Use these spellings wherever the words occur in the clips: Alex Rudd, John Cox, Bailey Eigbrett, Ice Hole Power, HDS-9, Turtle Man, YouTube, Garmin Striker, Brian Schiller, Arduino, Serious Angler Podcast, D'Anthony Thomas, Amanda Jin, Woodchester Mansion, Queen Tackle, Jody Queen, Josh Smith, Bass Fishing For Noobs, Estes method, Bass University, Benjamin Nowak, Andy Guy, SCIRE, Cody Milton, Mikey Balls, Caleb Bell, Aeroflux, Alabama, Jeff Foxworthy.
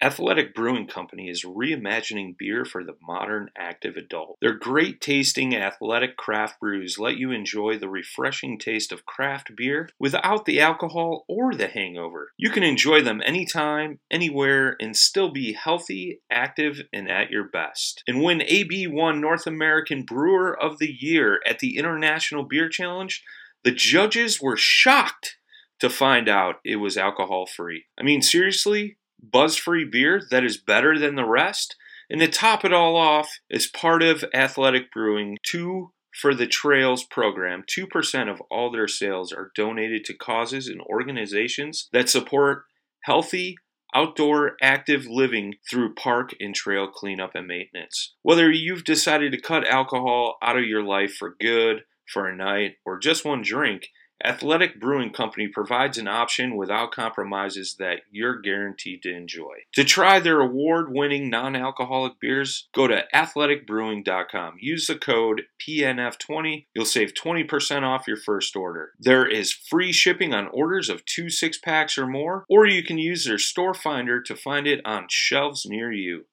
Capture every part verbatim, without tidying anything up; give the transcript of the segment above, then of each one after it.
Athletic Brewing Company is reimagining beer for the modern active adult. Their great-tasting athletic craft brews let you enjoy the refreshing taste of craft beer without the alcohol or the hangover. You can enjoy them anytime, anywhere, and still be healthy, active, and at your best. And win A B won North American Brewer of the Year at the International Beer Challenge, the judges were shocked to find out it was alcohol-free. I mean, seriously? Buzz-free beer that is better than the rest. And to top it all off, as part of Athletic Brewing, two for the Trails program, two percent of all their sales are donated to causes and organizations that support healthy, outdoor, active living through park and trail cleanup and maintenance. Whether you've decided to cut alcohol out of your life for good, for a night, or just one drink, Athletic Brewing Company provides an option without compromises that you're guaranteed to enjoy. To try their award-winning non-alcoholic beers, go to athletic brewing dot com. Use the code P N F twenty. You'll save twenty percent off your first order. There is free shipping on orders of two six-packs or more, or you can use their store finder to find it on shelves near you.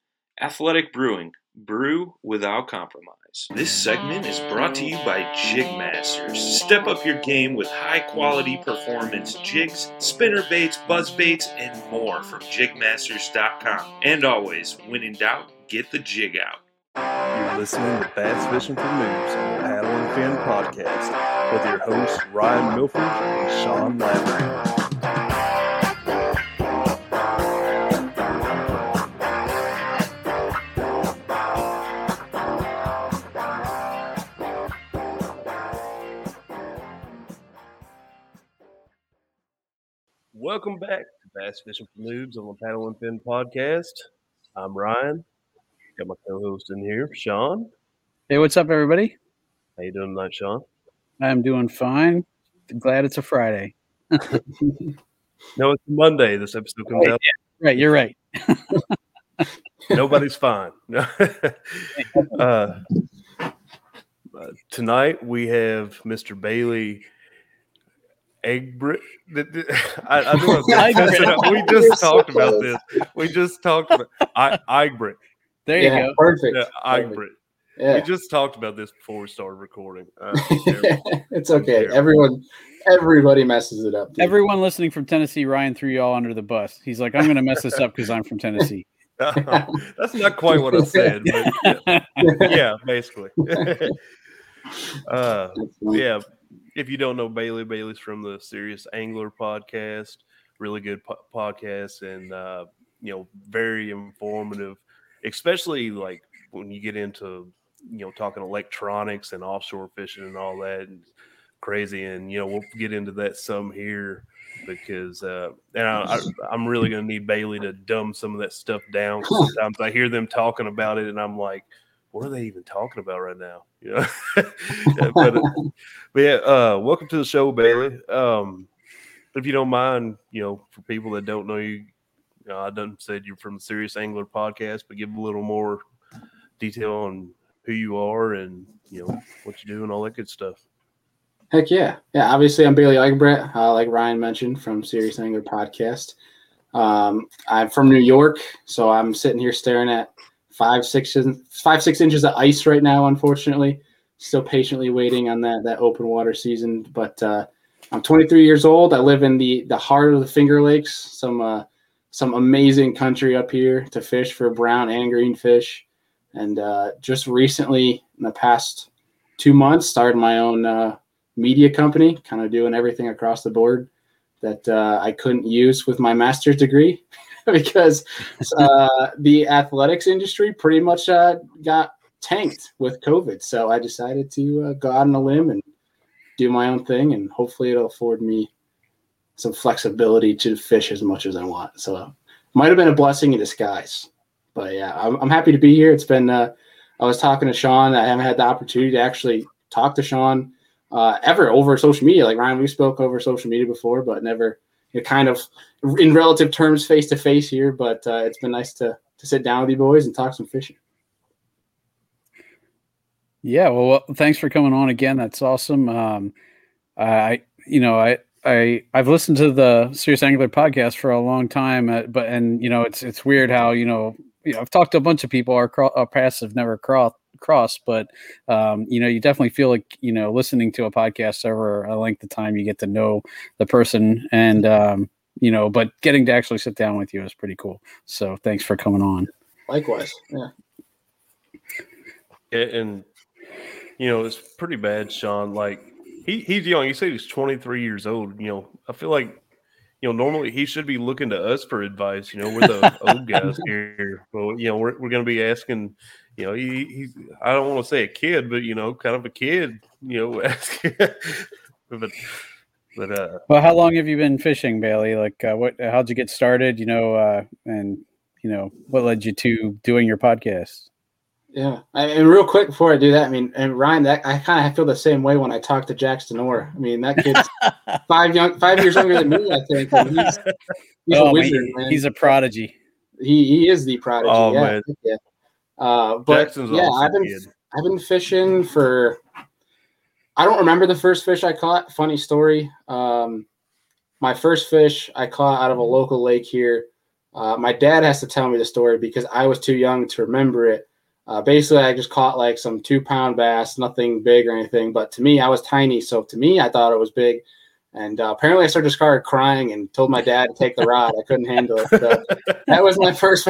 Athletic Brewing. Brew without compromise. This segment is brought to you by Jigmasters. Step up your game with high-quality performance jigs, spinner baits, buzz baits, and more from jig masters dot com. And always, when in doubt, get the jig out. You're listening to Bass Fishing For Noobs on the Paddlenfin Podcast with your hosts Ryan Milford and Sean Lavery. Welcome back to Bass Fishing for Noobs on the Paddle and Fin Podcast. I'm Ryan. Got my co-host in here, Sean. Hey, what's up, everybody? How you doing tonight, Sean? I'm doing fine. Glad it's a Friday. No, it's Monday. This episode comes right, out. Yeah. Right, you're right. Nobody's fine. uh, tonight we have Mister Bailey Eigbrett. I, I don't know. We just talked about this. We just talked about I, Eigbrett. There you yeah, go. Perfect. Uh, Eigbrett. Yeah. We just talked about this before we started recording. Uh, it's okay. Everyone, everybody messes it up. Dude. Everyone listening from Tennessee, Ryan threw y'all under the bus. He's like, I'm going to mess this up because I'm from Tennessee. uh, that's not quite what I said. But yeah. yeah, basically. uh, yeah. If you don't know Bailey, Bailey's from the Serious Angler Podcast, really good po- podcast, and uh, you know, very informative, especially like when you get into, you know, talking electronics and offshore fishing and all that, and crazy. And you know, we'll get into that some here because, uh, and I, I, I'm really gonna need Bailey to dumb some of that stuff down. Sometimes I hear them talking about it, and I'm like, what are they even talking about right now? You know? yeah, but, but yeah, uh, welcome to the show, Bailey. Um, if you don't mind, you know, for people that don't know you, you know, I done said you're from the Serious Angler Podcast, but give a little more detail on who you are and, you know, what you do and all that good stuff. Heck yeah. Yeah, obviously I'm Bailey Eigbrett, uh, like Ryan mentioned, from Serious Angler Podcast. Um, I'm from New York, so I'm sitting here staring at five, six, five, six inches of ice right now, unfortunately. Still patiently waiting on that, that open water season. But uh, I'm twenty-three years old. I live in the, the heart of the Finger Lakes, some uh, some amazing country up here to fish for brown and green fish. And uh, just recently, in the past two months, started my own uh, media company, kind of doing everything across the board that uh, I couldn't use with my master's degree because uh, the athletics industry pretty much uh, got tanked with COVID. So I decided to uh, go out on a limb and do my own thing, and hopefully it'll afford me some flexibility to fish as much as I want. So uh, might have been a blessing in disguise. But yeah, I'm, I'm happy to be here. It's been uh, I was talking to Sean. I haven't had the opportunity to actually talk to Sean Uh, ever over social media. Like Ryan, we spoke over social media before, but never you know, kind of in relative terms face to face here. But uh, it's been nice to to sit down with you boys and talk some fishing. Yeah, well, thanks for coming on again. That's awesome. Um, I, you know, I, I, I've listened to the Serious Angler Podcast for a long time, uh, but and you know, it's it's weird how you know, you know I've talked to a bunch of people. Our, cro- our paths have never crossed. cross but um you know you definitely feel like you know listening to a podcast over a length of time you get to know the person, and um you know but getting to actually sit down with you is pretty cool, so thanks for coming on. Likewise. Yeah, and, and you know it's pretty bad, Sean, like he he's young. You said he's twenty-three years old. you know I feel like You know, normally he should be looking to us for advice. You know, we're the old guys here. Well, you know, we're we're going to be asking. You know, he, he's I don't want to say a kid, but you know, kind of a kid. You know, asking. but but uh. Well, how long have you been fishing, Bailey? Like, uh, what? How'd you get started? You know, uh, and you know, what led you to doing your podcast? Yeah, I, and real quick before I do that, I mean, and Ryan, that I kind of feel the same way when I talk to Jackson Orr. I mean, that kid's five young, five years younger than me, I think. And he's he's oh, a wizard, man, man. He's a prodigy. He he is the prodigy. Oh yeah, man. Yeah. Uh, but Jackson's yeah, awesome I've been kid. I've been fishing for. I don't remember the first fish I caught. Funny story. Um, my first fish I caught out of a local lake here. Uh, my dad has to tell me the story because I was too young to remember it. Uh, basically, I just caught like some two-pound bass, nothing big or anything. But to me, I was tiny, so to me, I thought it was big. And uh, apparently, I started started crying and told my dad to take the rod. I couldn't handle it. So that was my first.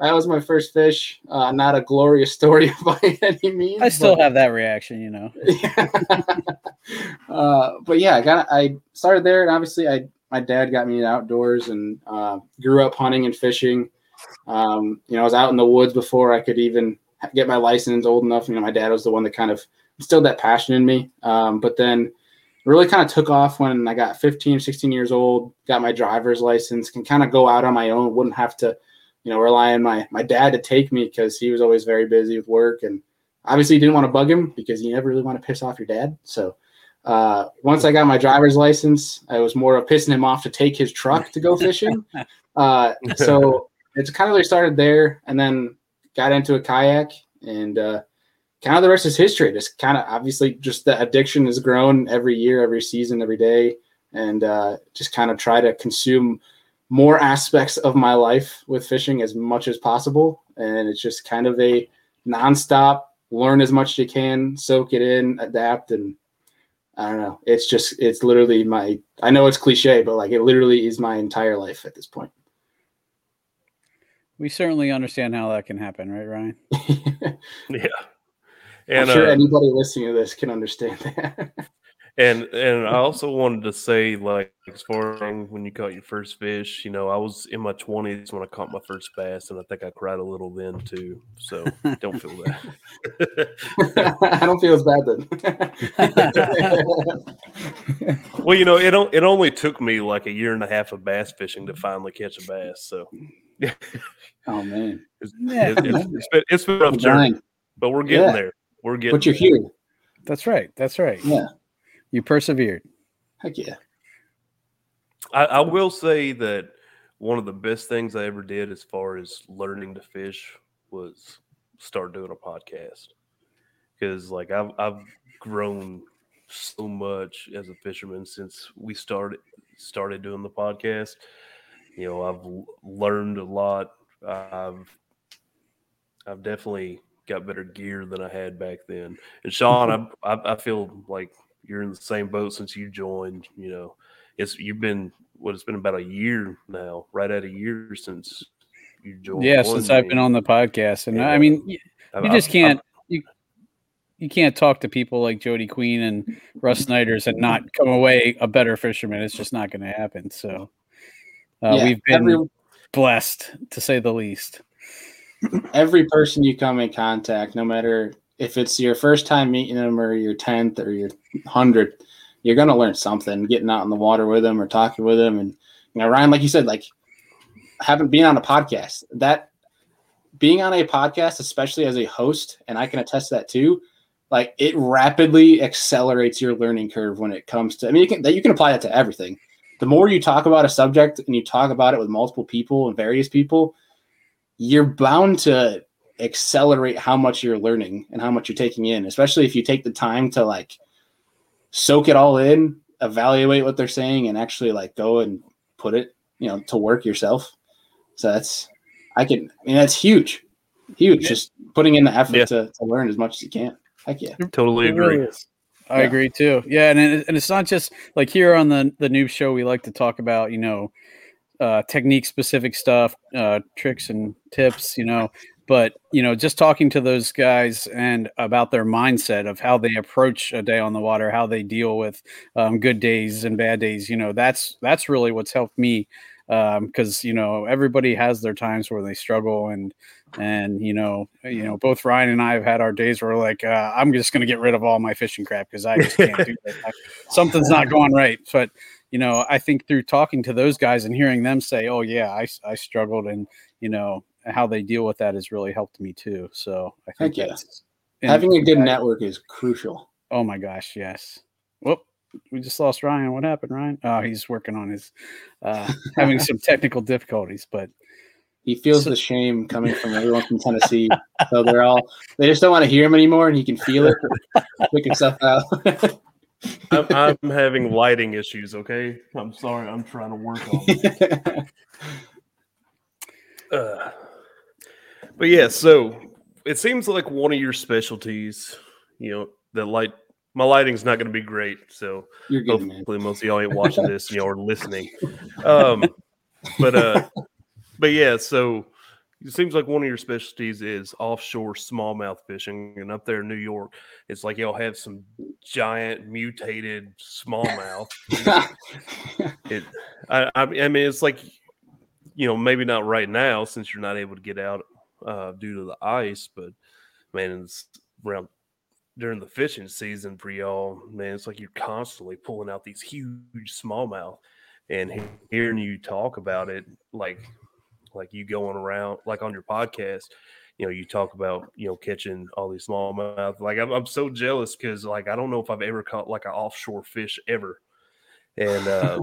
That was my first fish. Uh, not a glorious story by any means. I still but, have that reaction, you know. Yeah. uh, but yeah, I got. I started there, and obviously, I my dad got me outdoors and uh, grew up hunting and fishing. Um, you know, I was out in the woods before I could even get my license old enough. You know, my dad was the one that kind of instilled that passion in me. Um, but then it really kind of took off when I got fifteen, sixteen years old, got my driver's license, can kind of go out on my own, wouldn't have to, you know, rely on my, my dad to take me because he was always very busy with work. And obviously didn't want to bug him because you never really want to piss off your dad. So uh, once I got my driver's license, I was more of pissing him off to take his truck to go fishing. Uh, so it's kind of really started there. And then got into a kayak, and uh, kind of the rest is history. Just kind of obviously just the addiction has grown every year, every season, every day, and uh, just kind of try to consume more aspects of my life with fishing as much as possible. And it's just kind of a nonstop, learn as much as you can, soak it in, adapt. And I don't know, it's just, it's literally my, I know it's cliche, but like it literally is my entire life at this point. We certainly understand how that can happen, right, Ryan? Yeah. And, I'm sure uh, anybody listening to this can understand that. and and I also wanted to say, like, as far as when you caught your first fish, you know, I was in my twenties when I caught my first bass, and I think I cried a little then, too. So don't feel that. I don't feel as bad then. Well, you know, it, it only took me like a year and a half of bass fishing to finally catch a bass, so... Oh man, it's, yeah, it's, it's, it's been, it's been a rough journey. but we're getting yeah. there. We're getting. But you're there. Here. That's right. That's right. Yeah. You persevered. Heck yeah. I, I will say that one of the best things I ever did as far as learning to fish was start doing a podcast. Because like I've I've grown so much as a fisherman since we started started doing the podcast. You know, I've learned a lot. I've I've definitely got better gear than I had back then. And Sean, I, I I feel like you're in the same boat since you joined. You know, it's you've been what it's been about a year now, right at a year since you joined. Yeah, since I've been on the podcast, and yeah. I mean, you, you just can't you you can't talk to people like Jody Queen and Russ Snyder's and not come away a better fisherman. It's just not going to happen. So. Uh, yeah, we've been every, blessed, to say the least. Every person you come in contact, no matter if it's your first time meeting them or your tenth or your hundredth, you're going to learn something, getting out in the water with them or talking with them. And, you know, Ryan, like you said, like having been on a podcast, that being on a podcast, especially as a host, and I can attest to that too, like it rapidly accelerates your learning curve when it comes to, I mean, you can, you can apply that to everything. The more you talk about a subject and you talk about it with multiple people and various people, you're bound to accelerate how much you're learning and how much you're taking in, especially if you take the time to like soak it all in, evaluate what they're saying, and actually like go and put it, you know, to work yourself. So that's, I can, I mean, that's huge, huge, yeah. just putting in the effort yeah. to, to learn as much as you can. Heck yeah. Totally agree. It really is. I yeah. agree too. Yeah. And, it, and it's not just like here on the, the Noob Show, we like to talk about, you know, uh, technique specific stuff, uh, tricks and tips, you know, but, you know, just talking to those guys and about their mindset of how they approach a day on the water, how they deal with um, good days and bad days, you know, that's, that's really what's helped me. Um, 'cause you know, everybody has their times where they struggle and, and, you know, you know, both Ryan and I have had our days where we're like, uh, I'm just going to get rid of all my fishing crap. 'Cause I just can't do that. I, something's not going right. But, you know, I think through talking to those guys and hearing them say, oh yeah, I, I struggled. And you know, how they deal with that has really helped me too. So I think yeah. that's, having a good I, network is crucial. Oh my gosh. Yes. Whoop. We just lost Ryan. What happened, Ryan? Oh, he's working on his uh, having some technical difficulties, but he feels so, the shame coming from everyone from Tennessee. So they're all they just don't want to hear him anymore, and he can feel it. Pick himself out. I'm, I'm having lighting issues. Okay, I'm sorry. I'm trying to work on it. uh, but yeah, so it seems like one of your specialties, you know, that light. My lighting's not going to be great, so good, hopefully man. Most of y'all ain't watching this and y'all are listening. Um, but uh, but yeah, so it seems like one of your specialties is offshore smallmouth fishing, and up there in New York, it's like y'all have some giant mutated smallmouth. it, I, I mean, it's like you know maybe not right now since you're not able to get out uh, due to the ice, but man, it's around. During the fishing season for y'all, man, it's like you're constantly pulling out these huge smallmouth, and hearing you talk about it, like, like you going around, like on your podcast, you know, you talk about, you know, catching all these smallmouth. Like I'm, I'm so jealous because, like, I don't know if I've ever caught like an offshore fish ever, and uh,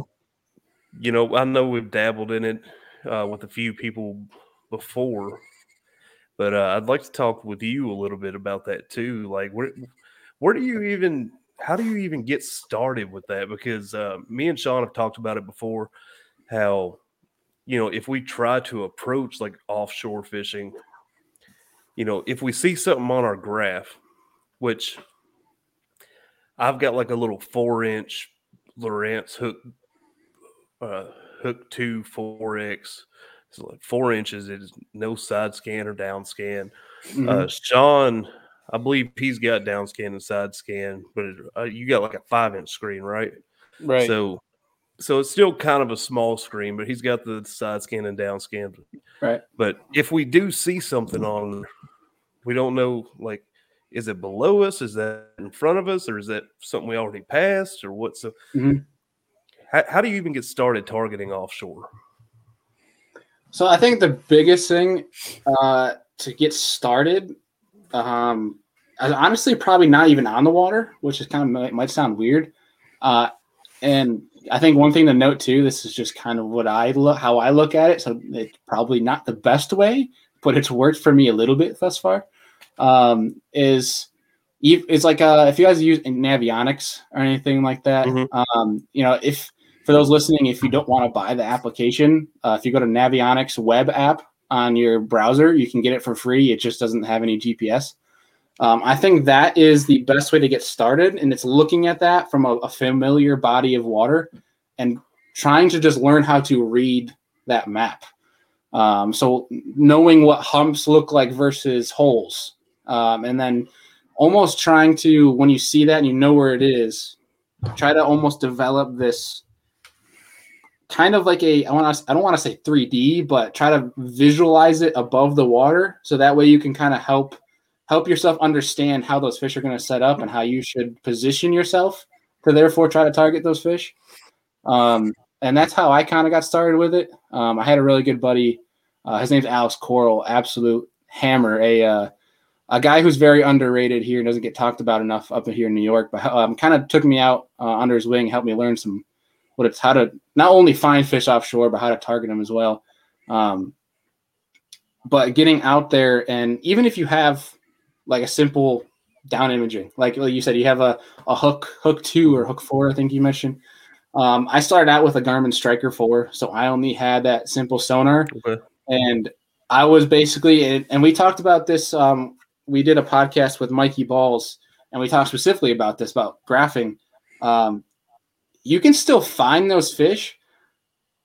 you know, I know we've dabbled in it uh, with a few people before. But uh, I'd like to talk with you a little bit about that too. Like, where, where do you even? How do you even get started with that? Because uh, me and Sean have talked about it before. How, you know, if we try to approach like offshore fishing, you know, if we see something on our graph, which I've got like a little four-inch Lorentz hook, uh, hook two four X. So like four inches is no side scan or down scan. Mm-hmm. Uh, Sean, I believe he's got down scan and side scan, but it, uh, you got like a five inch screen, right? Right. So, so it's still kind of a small screen, but he's got the side scan and down scan. Right. But if we do see something on, we don't know, like, is it below us? Is that in front of us? Or is that something we already passed or what? So mm-hmm. how, how do you even get started targeting offshore? So I think the biggest thing uh, to get started Um, honestly, probably not even on the water, which is kind of might sound weird. Uh, and I think one thing to note too, this is just kind of what I look, how I look at it. So it's probably not the best way, but it's worked for me a little bit thus far. Um, is it's like uh, if you guys use Navionics or anything like that, mm-hmm. um, you know, if for those listening, if you don't want to buy the application, uh, if you go to Navionics web app on your browser, you can get it for free. It just doesn't have any G P S. Um, I think that is the best way to get started, and it's looking at that from a, a familiar body of water and trying to just learn how to read that map. Um, so knowing what humps look like versus holes, um, and then almost trying to, when you see that and you know where it is, try to almost develop this kind of like a, I want to, I don't want to say three D, but try to visualize it above the water. So that way you can kind of help help yourself understand how those fish are going to set up and how you should position yourself to therefore try to target those fish. Um, and that's how I kind of got started with it. Um, I had a really good buddy. Uh, his name's Alex Coral, absolute hammer, a uh, a guy who's very underrated here and doesn't get talked about enough up here in New York, but um, kind of took me out uh, under his wing, helped me learn some what it's how to not only find fish offshore, but how to target them as well. Um, but getting out there, and even if you have like a simple down imaging, like, like you said, you have a, a hook, hook two or hook four, I think you mentioned. Um, I started out with a Garmin Striker four, so I only had that simple sonar. Okay. And I was basically, and we talked about this, um, we did a podcast with Mikey Balls, and we talked specifically about this, about graphing. Um, you can still find those fish,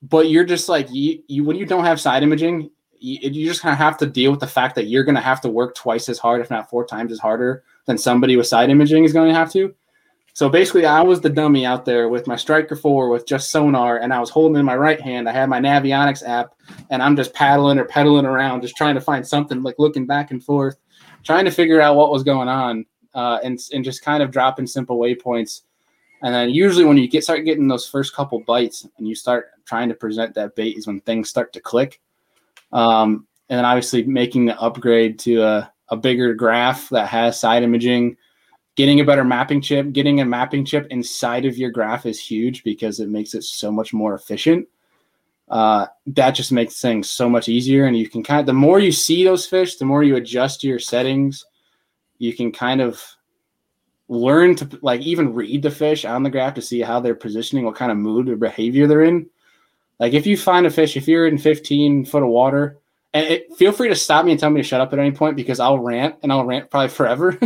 but you're just like, you, you when you don't have side imaging, you just kind of have to deal with the fact that you're going to have to work twice as hard, if not four times as harder than somebody with side imaging is going to have to. So basically I was the dummy out there with my Striker four with just sonar, and I was holding in my right hand. I had my Navionics app, and I'm just paddling or pedaling around, just trying to find something, like looking back and forth, trying to figure out what was going on, uh, and, and just kind of dropping simple waypoints. And then usually when you get start getting those first couple bites and you start trying to present that bait is when things start to click. Um, and then obviously making the upgrade to a, a bigger graph that has side imaging, getting a better mapping chip, getting a mapping chip inside of your graph is huge because it makes it so much more efficient. Uh, that just makes things so much easier. And you can kind of, the more you see those fish, the more you adjust your settings, you can kind of learn to like even read the fish on the graph to see how they're positioning, what kind of mood or behavior they're in. Like if you find a fish, if you're in fifteen foot of water, and it, feel free to stop me and tell me to shut up at any point because I'll rant and I'll rant probably forever.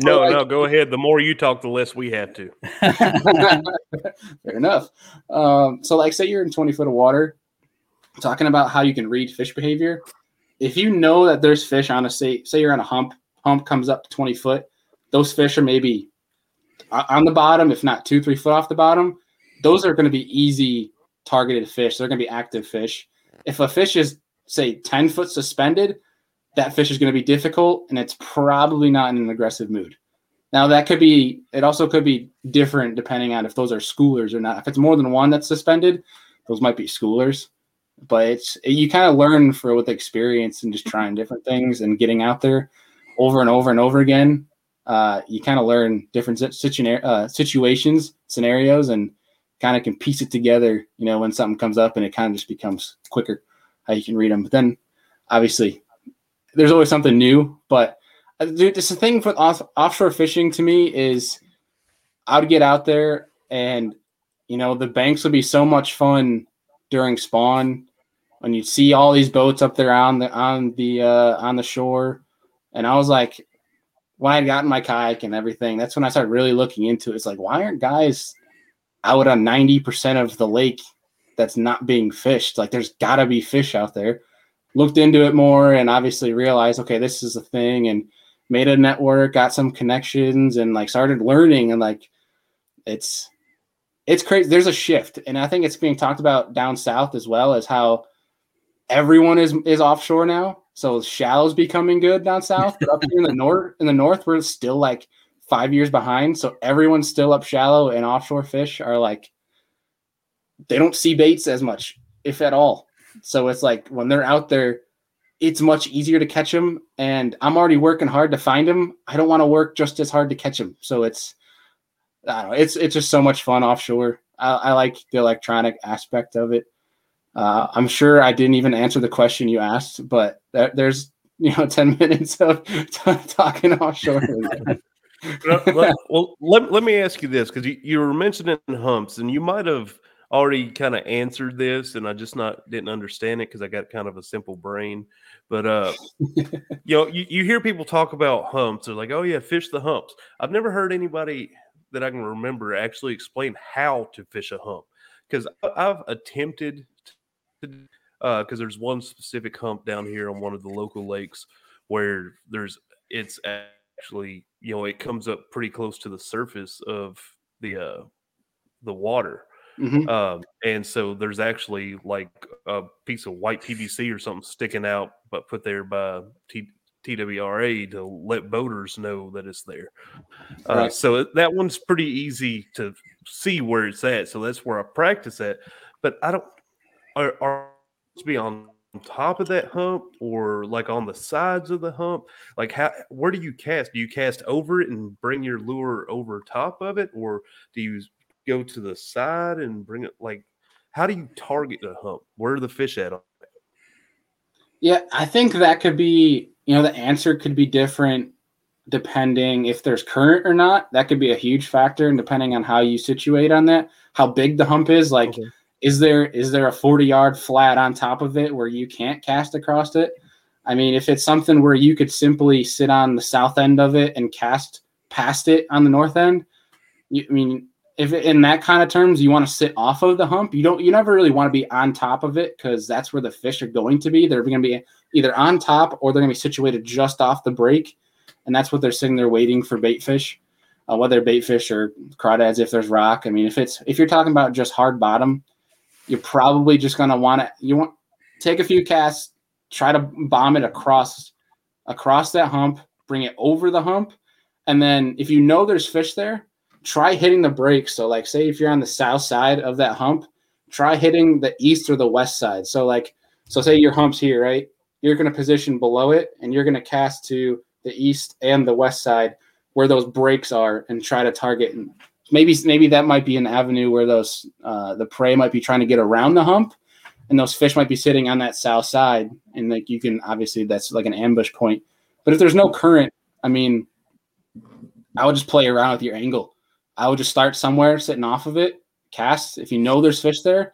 no, like, no, go ahead. The more you talk, the less we have to. Fair enough. Um, so like say you're in twenty foot of water, talking about how you can read fish behavior. If you know that there's fish on a, say, say you're on a hump, hump comes up to twenty foot, those fish are maybe on the bottom, if not two, three foot off the bottom. Those are going to be easy targeted fish. They're going to be active fish. If a fish is, say, ten foot suspended, that fish is going to be difficult, and it's probably not in an aggressive mood. Now, that could be – it also could be different depending on if those are schoolers or not. If it's more than one that's suspended, those might be schoolers. But it's you kind of learn for with experience and just trying different things and getting out there over and over and over again. Uh, you kind of learn different situ- uh, situations, scenarios, and kind of can piece it together, you know, when something comes up, and it kind of just becomes quicker how you can read them. But then obviously there's always something new, but dude, this is the thing for off- offshore fishing to me is I would get out there and, you know, the banks would be so much fun during spawn when you'd see all these boats up there on the, on the, uh, on the shore. And I was like, when I had gotten my kayak and everything, that's when I started really looking into it. It's like, why aren't guys out on ninety percent of the lake that's not being fished? Like there's gotta be fish out there. Looked into it more and obviously realized, okay, this is a thing, and made a network, got some connections, and like started learning. And like, it's, it's crazy. There's a shift. And I think it's being talked about down south as well, as how everyone is, is offshore now. So shallow's becoming good down south, but up here in the north, in the north, we're still like five years behind. So everyone's still up shallow, and offshore fish are like, they don't see baits as much, if at all. So it's like when they're out there, it's much easier to catch them, and I'm already working hard to find them. I don't want to work just as hard to catch them. So it's, I don't know, it's, it's just so much fun offshore. I, I like the electronic aspect of it. Uh, I'm sure I didn't even answer the question you asked, but there, there's, you know, ten minutes of t- talking offshore. well, well, let, let me ask you this, because you, you were mentioning humps, and you might have already kind of answered this, and I just not didn't understand it because I got kind of a simple brain. But uh, you know, you, you hear people talk about humps. They're like, "Oh yeah, fish the humps." I've never heard anybody that I can remember actually explain how to fish a hump, because I've attempted to, because uh, there's one specific hump down here on one of the local lakes where there's it's actually, you know, it comes up pretty close to the surface of the uh, the water. Mm-hmm. Um, and so there's actually like a piece of white P V C or something sticking out, but put there by T- TWRA to let boaters know that it's there. Uh, right. So that one's pretty easy to see where it's at. So that's where I practice at. But I don't, are, are to be on top of that hump or like on the sides of the hump? Like how, where do you cast? Do you cast over it and bring your lure over top of it? Or do you go to the side and bring it? Like, how do you target the hump? Where are the fish at? Yeah, I think that could be, you know, the answer could be different depending if there's current or not. That could be a huge factor, and depending on how you situate on that, how big the hump is. Like, okay. is there is there a forty yard flat on top of it where you can't cast across it? I mean, if it's something where you could simply sit on the south end of it and cast past it on the north end, you, I mean, if in that kind of terms, you want to sit off of the hump. You don't, you never really want to be on top of it, because that's where the fish are going to be. They're going to be either on top or they're going to be situated just off the break. And that's what they're sitting there waiting for bait fish, uh, whether bait fish or crawdads, if there's rock. I mean, if it's, if you're talking about just hard bottom, you're probably just going to want to, you want take a few casts, try to bomb it across, across that hump, bring it over the hump. And then if you know there's fish there, try hitting the break. So like, say if you're on the south side of that hump, try hitting the east or the west side. So like, so say your hump's here, right? You're going to position below it and you're going to cast to the east and the west side where those breaks are, and try to target. And maybe, maybe that might be an avenue where those, uh, the prey might be trying to get around the hump, and those fish might be sitting on that south side. And like, you can, obviously that's like an ambush point. But if there's no current, I mean, I would just play around with your angle. I would just start somewhere sitting off of it, cast. If you know there's fish there,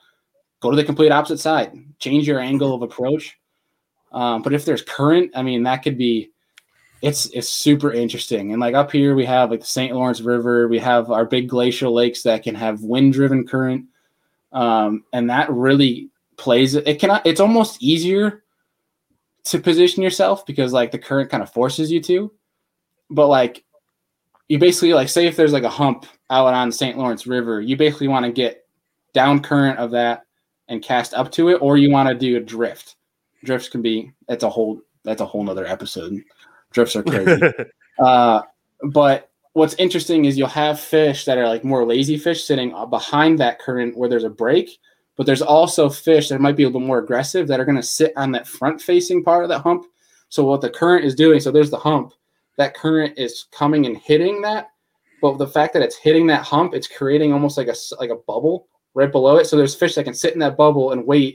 go to the complete opposite side, change your angle of approach. Um, but if there's current, I mean, that could be, it's, it's super interesting. And like up here, we have like the Saint Lawrence River. We have our big glacial lakes that can have wind driven current. Um, and that really plays, it cannot, it's almost easier to position yourself, because like the current kind of forces you to, but like, you basically like say if there's like a hump out on the Saint Lawrence River, you basically want to get down current of that and cast up to it, or you want to do a drift. Drifts can be that's a whole that's a whole nother episode. Drifts are crazy. uh, but what's interesting is you'll have fish that are like more lazy fish sitting behind that current where there's a break, but there's also fish that might be a little more aggressive that are going to sit on that front facing part of that hump. So what the current is doing, so there's the hump. That current is coming and hitting that, but the fact that it's hitting that hump, it's creating almost like a like a bubble right below it. So there's fish that can sit in that bubble and wait,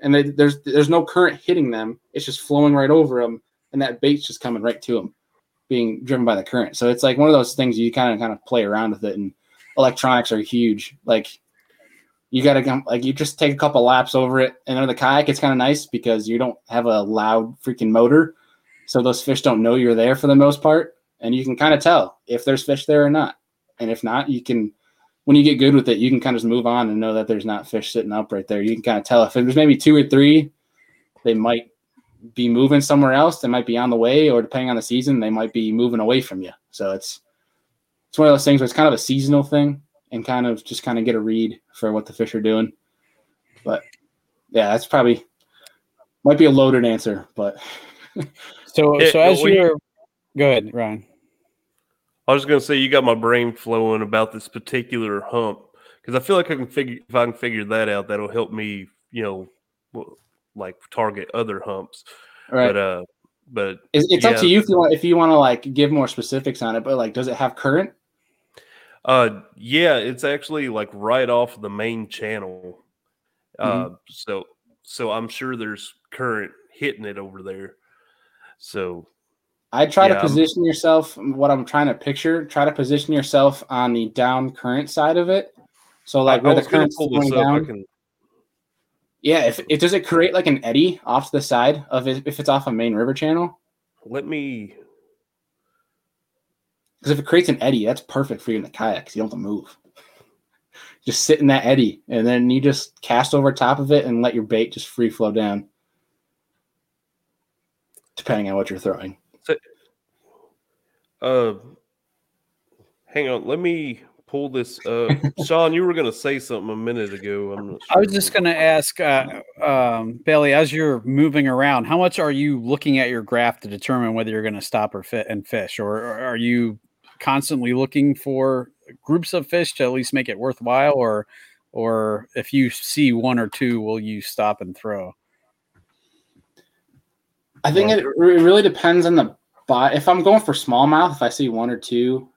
and they, there's there's no current hitting them. It's just flowing right over them, and that bait's just coming right to them, being driven by the current. So it's like one of those things you kind of kind of play around with it, and electronics are huge. Like you got to like you just take a couple laps over it, and under the kayak, it's kind of nice because you don't have a loud freaking motor. So those fish don't know you're there for the most part, and you can kind of tell if there's fish there or not. And if not, you can, when you get good with it, you can kind of just move on and know that there's not fish sitting up right there. You can kind of tell if there's maybe two or three, they might be moving somewhere else. They might be on the way, or depending on the season, they might be moving away from you. So it's it's one of those things where it's kind of a seasonal thing, and kind of just kind of get a read for what the fish are doing. But yeah, that's probably might be a loaded answer, but. So, it, so as you're, go ahead, Ryan. I was going to say you got my brain flowing about this particular hump, because I feel like I can figure if I can figure that out, that'll help me, you know, like target other humps. Right. But uh, but it's, it's yeah. up to you if you want, if you want to like give more specifics on it. But like, does it have current? Uh, yeah, it's actually like right off the main channel. Mm-hmm. Uh, so so I'm sure there's current hitting it over there. So I try yeah, to position I'm, yourself. What I'm trying to picture, try to position yourself on the down current side of it. So like I where the current's pull going this up, down. I can... Yeah, if it does it create like an eddy off to the side of it, if it's off a main river channel. Let me. Because if it creates an eddy, that's perfect for you in the kayak. You don't have to move. Just sit in that eddy, and then you just cast over top of it and let your bait just free flow down, depending on what you're throwing. So, uh, hang on, let me pull this up. Sean, you were going to say something a minute ago. I'm not sure. I was just going to ask, uh, um, Bailey, as you're moving around, how much are you looking at your graph to determine whether you're going to stop or fit and fish, or, or are you constantly looking for groups of fish to at least make it worthwhile, or or if you see one or two, will you stop and throw? I think it, it really depends on the body. If I'm going for smallmouth, if I see one or two,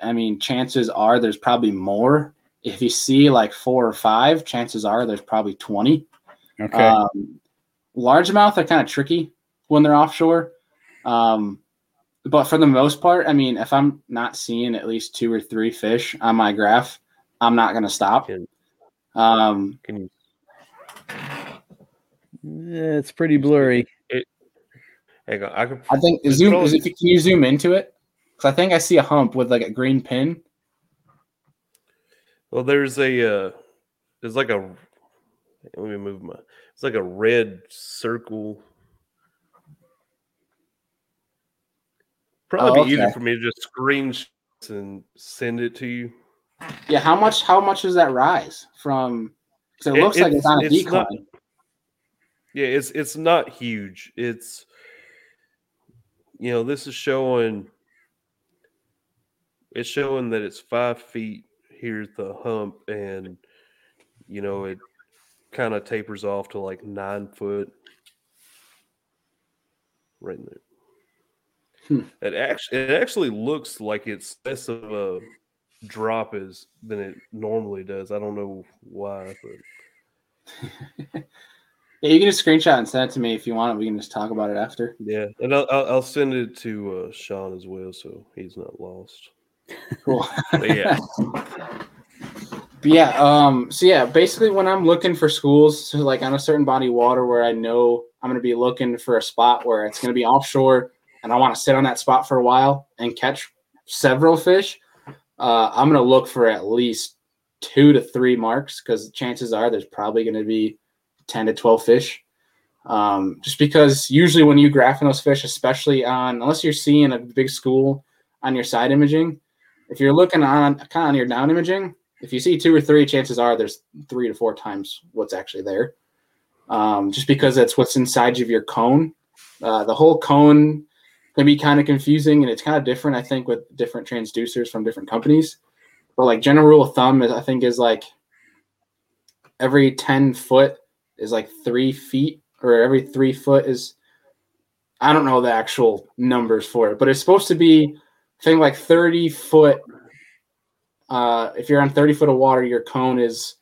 I mean, chances are there's probably more. If you see like four or five, chances are there's probably twenty. Okay. Um, largemouth are kind of tricky when they're offshore. Um, But for the most part, I mean, if I'm not seeing at least two or three fish on my graph, I'm not going to stop. Can, um, can you? Yeah, it's pretty blurry. It, hang on, I, can, I think zoom. Probably, if you, can you zoom into it? Because I think I see a hump with like a green pin. Well, there's a uh, there's like a let me move my. It's like a red circle. Probably oh, okay. easier for me to just screenshot and send it to you. Yeah, how much? How much does that rise from? Because it looks it, like it's on a it's decline. Not, yeah, it's it's not huge. It's you know this is showing. It's showing that it's five feet here at the hump, and you know it kind of tapers off to like nine foot, right in there. Hmm. It actually it actually looks like it's less of a drop is than it normally does. I don't know why, but yeah, you can just screenshot and send it to me if you want. We can just talk about it after. Yeah, and I'll I'll send it to uh, Sean as well, so he's not lost. Cool. But yeah. But yeah. Um. So yeah, basically, when I'm looking for schools, so like on a certain body of water where I know I'm going to be looking for a spot where it's going to be offshore. And I want to sit on that spot for a while and catch several fish, uh, I'm going to look for at least two to three marks because chances are there's probably going to be ten to twelve fish. Um, just because usually when you graph those fish, especially on, unless you're seeing a big school on your side imaging, if you're looking on kind of on your down imaging, if you see two or three, chances are there's three to four times what's actually there. Um, just because that's what's inside of your cone. Uh, the whole cone can be kind of confusing, and it's kind of different, I think, with different transducers from different companies. But like general rule of thumb is, I think, is like every ten foot is like three feet, or every three foot is, I don't know the actual numbers for it, but it's supposed to be I think like thirty foot. Uh, if you're on thirty foot of water, your cone is,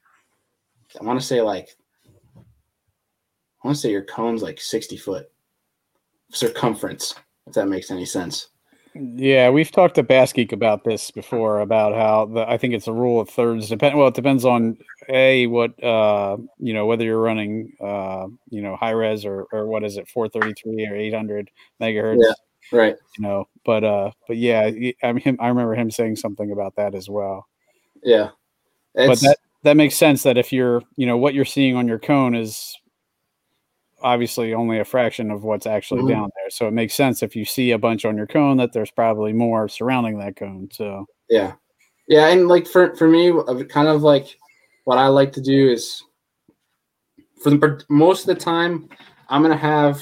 I want to say like, I want to say your cone's like sixty foot circumference. If that makes any sense. Yeah, we've talked to Bass Geek about this before, about how the, I think it's a rule of thirds. Depend well, it depends on a what uh, you know whether you're running uh, you know high res or or what is it four thirty-three or eight hundred megahertz. Yeah, right. You know, but uh, but yeah, I mean, I remember him saying something about that as well. Yeah, it's... but that that makes sense that if you're you know what you're seeing on your cone is obviously only a fraction of what's actually mm-hmm. down there. So it makes sense if you see a bunch on your cone that there's probably more surrounding that cone. So yeah. Yeah. And like for, for me, kind of like what I like to do is for the, most of the time I'm going to have,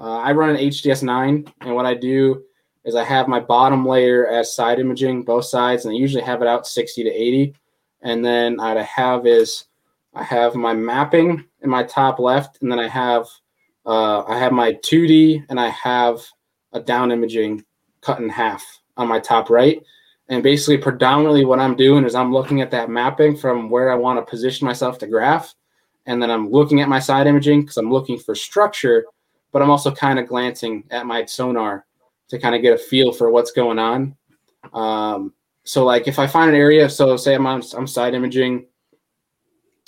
uh, I run an H D S nine, and what I do is I have my bottom layer as side imaging, both sides, and I usually have it out sixty to eighty. And then I'd have is I have my mapping in my top left, and then I have Uh, I have my two D and I have a down imaging cut in half on my top right. And basically predominantly what I'm doing is I'm looking at that mapping from where I want to position myself to graph. And then I'm looking at my side imaging because I'm looking for structure, but I'm also kind of glancing at my sonar to kind of get a feel for what's going on. Um, so like if I find an area, so say I'm, on, I'm side imaging,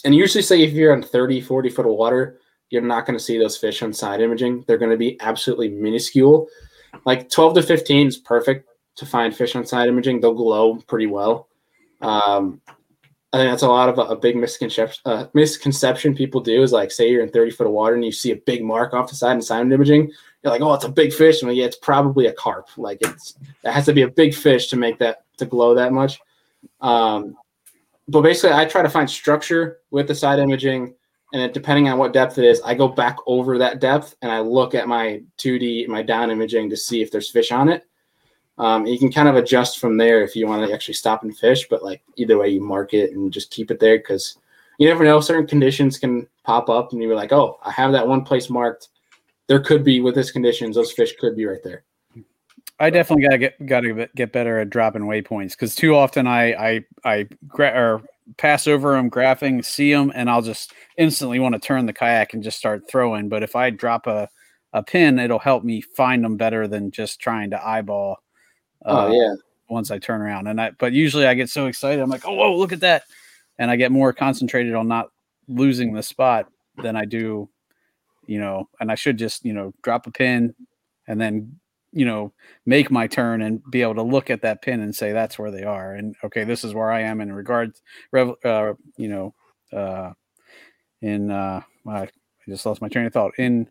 and usually say if you're on thirty, forty foot of water, you're not going to see those fish on side imaging. They're going to be absolutely minuscule. Like twelve to fifteen is perfect to find fish on side imaging. They'll glow pretty well. Um, I think that's a lot of a, a big misconception, uh, misconception people do is like, say you're in thirty foot of water and you see a big mark off the side and side imaging. You're like, oh, it's a big fish. I mean, yeah, it's probably a carp. Like it's, it has to be a big fish to make that, to glow that much. Um, but basically I try to find structure with the side imaging, and it, depending on what depth it is, I go back over that depth and I look at my two D, my down imaging to see if there's fish on it. Um, you can kind of adjust from there if you want to actually stop and fish, but like either way you mark it and just keep it there because you never know. Certain conditions can pop up and you're like, oh, I have that one place marked. There could be with this conditions, those fish could be right there. I definitely got to get, got to get better at dropping waypoints because too often I, I, I gra- or pass over them, graphing, see them, and I'll just instantly want to turn the kayak and just start throwing. But if I drop a, a pin, it'll help me find them better than just trying to eyeball. Uh, oh yeah. Once I turn around, and I, but usually I get so excited, I'm like, oh, whoa, look at that, and I get more concentrated on not losing the spot than I do, you know. And I should just, you know, drop a pin, and then, you know, make my turn and be able to look at that pin and say that's where they are, and okay, this is where I am in regards, uh, you know, uh, in uh, I just lost my train of thought in.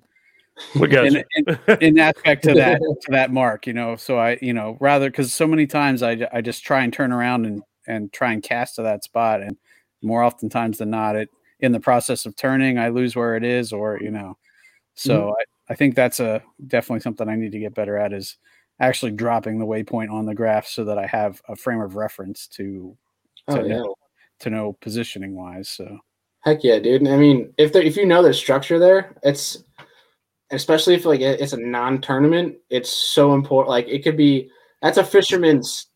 We got in, in, in aspect to that to that mark, you know. So I, you know, rather because so many times I, I just try and turn around and, and try and cast to that spot, and more oftentimes than not, it in the process of turning, I lose where it is, or you know. So mm-hmm. I, I think that's a definitely something I need to get better at is actually dropping the waypoint on the graph so that I have a frame of reference to to, oh, yeah. know, to know positioning wise. So heck yeah, dude. I mean, if there, if you know there's structure there, it's especially if like it's a non-tournament, it's so important. Like it could be, that's a fisherman's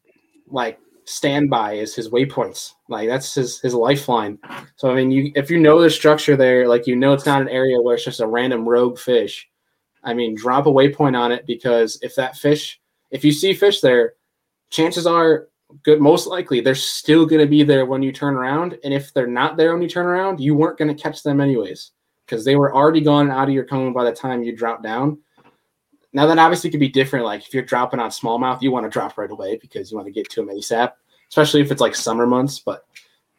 like standby is his waypoints. Like that's his, his lifeline. So, I mean, you, if you know the structure there, like, you know, it's not an area where it's just a random rogue fish. I mean, drop a waypoint on it because if that fish, if you see fish there, chances are good. Most likely they're still going to be there when you turn around. And if they're not there when you turn around, you weren't going to catch them anyways, because they were already gone out of your cone by the time you drop down. Now that obviously could be different. Like if you're dropping on smallmouth, you want to drop right away because you want to get to them ASAP, especially if it's like summer months. But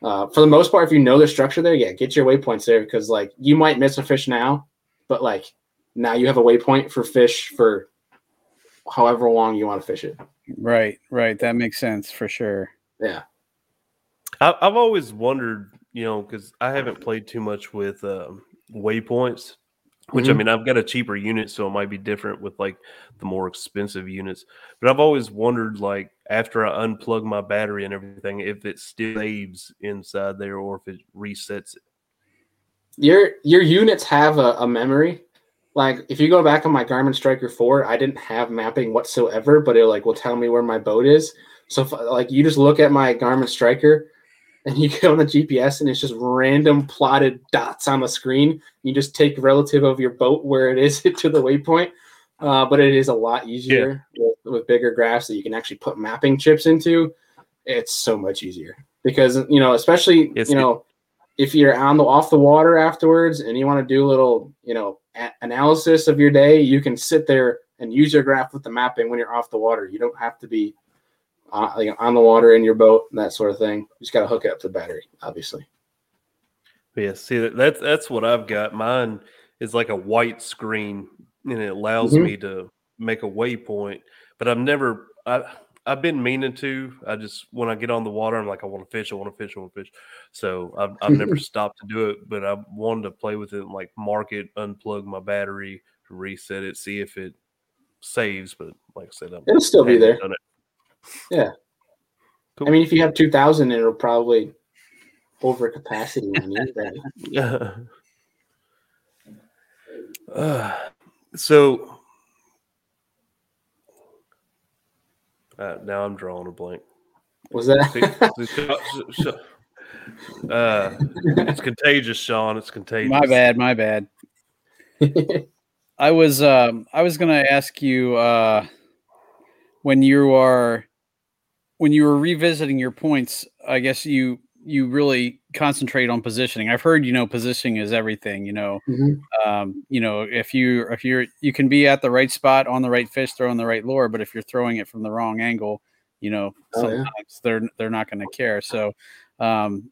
uh, for the most part, if you know the structure there, yeah, get your waypoints there because like you might miss a fish now, but like now you have a waypoint for fish for however long you want to fish it. Right, right. That makes sense for sure. Yeah. I- I've always wondered, you know, because I haven't played too much with um, – waypoints, which mm-hmm. I mean, I've got a cheaper unit, so it might be different with like the more expensive units. But I've always wondered, like after I unplug my battery and everything, if it still saves inside there or if it resets it. Your your units have a, a memory. Like if you go back on my Garmin Striker four, I didn't have mapping whatsoever, but it like will tell me where my boat is. So if, like you just look at my Garmin Striker. And you go on the G P S, and it's just random plotted dots on the screen. You just take relative of your boat where it is to the waypoint. Uh, but it is a lot easier yeah. with, with bigger graphs that you can actually put mapping chips into. It's so much easier because, you know, especially, it's, you know, if you're on the off the water afterwards and you want to do a little, you know, a- analysis of your day, you can sit there and use your graph with the mapping when you're off the water. You don't have to be Uh, like on the water in your boat and that sort of thing. You just got to hook it up to the battery, obviously. Yeah, see, that's that's what I've got. Mine is like a white screen, and it allows mm-hmm. me to make a waypoint. But I've never, I, I've been meaning to. I just, when I get on the water, I'm like, I want to fish, I want to fish, I want to fish. So I've, I've never stopped to do it, but I wanted to play with it and like mark it, unplug my battery, reset it, see if it saves. But like I said, I'm, it'll still be there. Yeah, cool. I mean, if you have two thousand, it'll probably over capacity. Yeah. Uh, so uh, now I'm drawing a blank. Was that? uh, it's contagious, Sean. It's contagious. My bad. My bad. I was um, I was gonna ask you uh, when you are when you were revisiting your points. I guess you you really concentrate on positioning. I've heard, you know, positioning is everything. You know, mm-hmm. um, you know if you if you're you can be at the right spot on the right fish, throwing the right lure, but if you're throwing it from the wrong angle, you know, oh, sometimes yeah. they're they're not going to care. So um,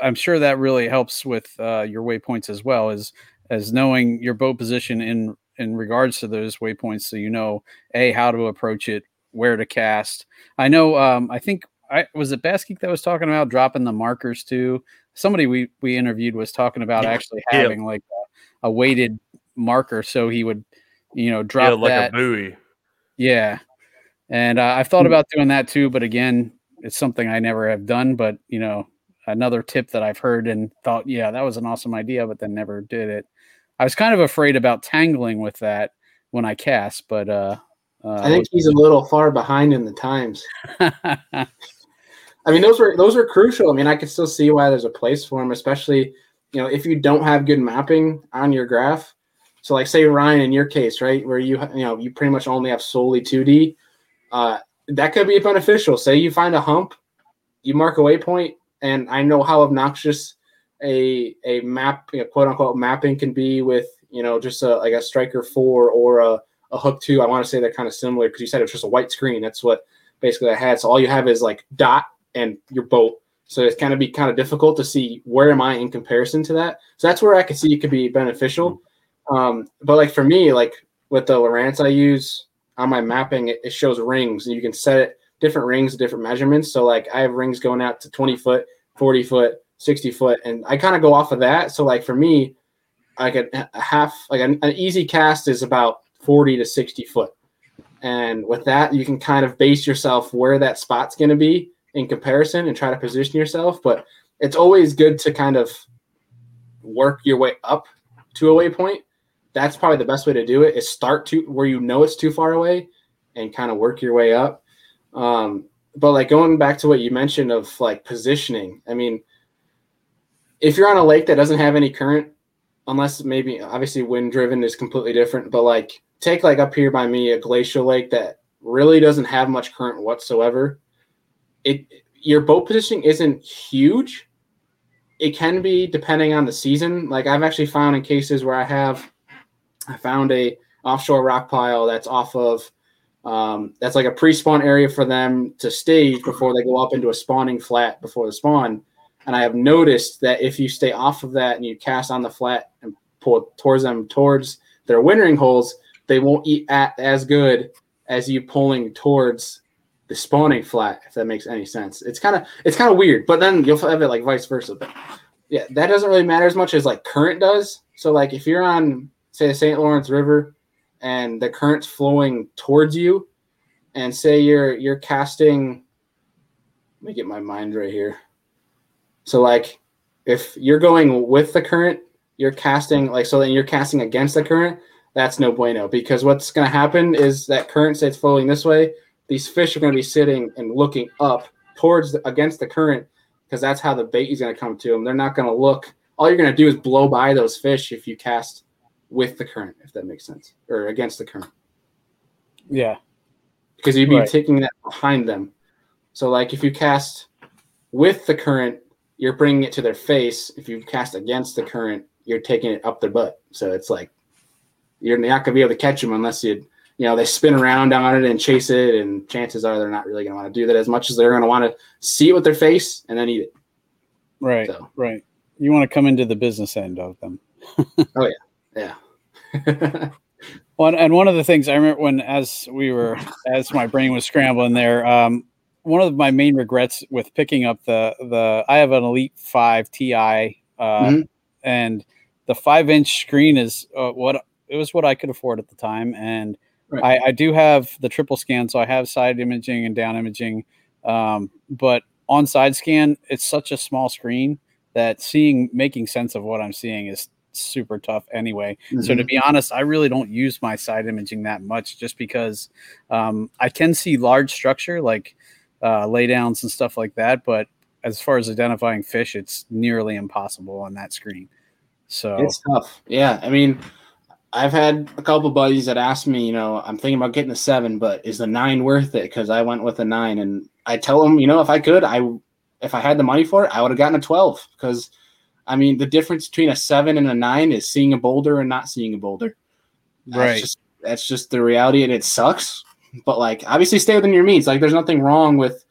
I'm sure that really helps with uh, your waypoints as well as as knowing your boat position in in regards to those waypoints, so you know, A, how to approach it, where to cast. I know, um, I think, I was it Bass Geek that was talking about dropping the markers too? Somebody we, we interviewed was talking about yeah. actually having yeah. like a, a weighted marker, so he would, you know, drop yeah, like that. a buoy. Yeah. And uh, I've thought about doing that too, but again, it's something I never have done, but, you know, another tip that I've heard and thought, yeah, that was an awesome idea, but then never did it. I was kind of afraid about tangling with that when I cast, but uh, uh, I think he's a little far behind in the times. I mean, those were those are crucial. I mean, I can still see why there's a place for them, especially, you know, if you don't have good mapping on your graph. So, like, say Ryan, in your case, right, where you you know you pretty much only have solely two D, uh, that could be beneficial. Say you find a hump, you mark a waypoint, and I know how obnoxious a a map, you know, quote unquote mapping can be with, you know, just a, like a Striker four or a, a hook two. I want to say they're kind of similar because you said it's just a white screen. That's what basically I had. So all you have is like dot and your boat. So it's kind of be kind of difficult to see where am I in comparison to that. So that's where I could see it could be beneficial. Um, but like for me, like with the Lorentz I use on my mapping, it, it shows rings and you can set it different rings, different measurements. So like I have rings going out to twenty foot, forty foot, sixty foot, and I kind of go off of that. So like for me, like a, a half, like an, an easy cast is about forty to sixty foot, and with that you can kind of base yourself where that spot's going to be in comparison and try to position yourself. But it's always good to kind of work your way up to a waypoint. That's probably the best way to do it, is start to where you know it's too far away and kind of work your way up. Um, but like going back to what you mentioned of like positioning, I mean, if you're on a lake that doesn't have any current, unless maybe obviously wind driven is completely different, but like take like up here by me, a glacial lake that really doesn't have much current whatsoever. It, your boat positioning isn't huge. It can be depending on the season. Like I've actually found in cases where I have, I found a offshore rock pile that's off of, um, that's like a pre-spawn area for them to stage before they go up into a spawning flat before the spawn. And I have noticed that if you stay off of that and you cast on the flat and pull towards them, towards their wintering holes, they won't eat at as good as you pulling towards the spawning flat, if that makes any sense. It's kind of it's kind of weird, but then you'll have it like vice versa. But yeah, that doesn't really matter as much as like current does. So like if you're on, say, the Saint Lawrence River and the current's flowing towards you, and say you're you're casting, let me get my mind right here. So like if you're going with the current, you're casting like, so then you're casting against the current. That's no bueno, because what's going to happen is that current, say it's flowing this way, these fish are going to be sitting and looking up towards the, against the current, because that's how the bait is going to come to them. They're not going to look. All you're going to do is blow by those fish if you cast with the current, if that makes sense, or against the current. Yeah. Because you'd be right. taking that behind them. So like if you cast with the current, you're bringing it to their face. If you cast against the current, you're taking it up their butt. So it's like you're not going to be able to catch them unless you, you know, they spin around on it and chase it. And chances are they're not really going to want to do that as much as they're going to want to see it with their face and then eat it. Right, so. right. You want to come into the business end of them. Oh, yeah, yeah. Well, and one of the things I remember when, as we were, as my brain was scrambling there, um, one of my main regrets with picking up the, the, I have an Elite five Ti, uh, mm-hmm. and the five inch screen is uh, what it was, what I could afford at the time. And right. I, I do have the triple scan. So I have side imaging and down imaging. Um, but on side scan, it's such a small screen that seeing, making sense of what I'm seeing is super tough anyway. Mm-hmm. So to be honest, I really don't use my side imaging that much just because um, I can see large structure like uh, laydowns and stuff like that. But as far as identifying fish, it's nearly impossible on that screen. So it's tough. Yeah. I mean, I've had a couple buddies that asked me, you know, I'm thinking about getting a seven, but is the nine worth it? Because I went with a nine, and I tell them, you know, if I could, I, if I had the money for it, I would have gotten a twelve. Because I mean, the difference between a seven and a nine is seeing a boulder and not seeing a boulder. That's right. Just, that's just the reality, and it sucks. But like, obviously, stay within your means. Like, there's nothing wrong with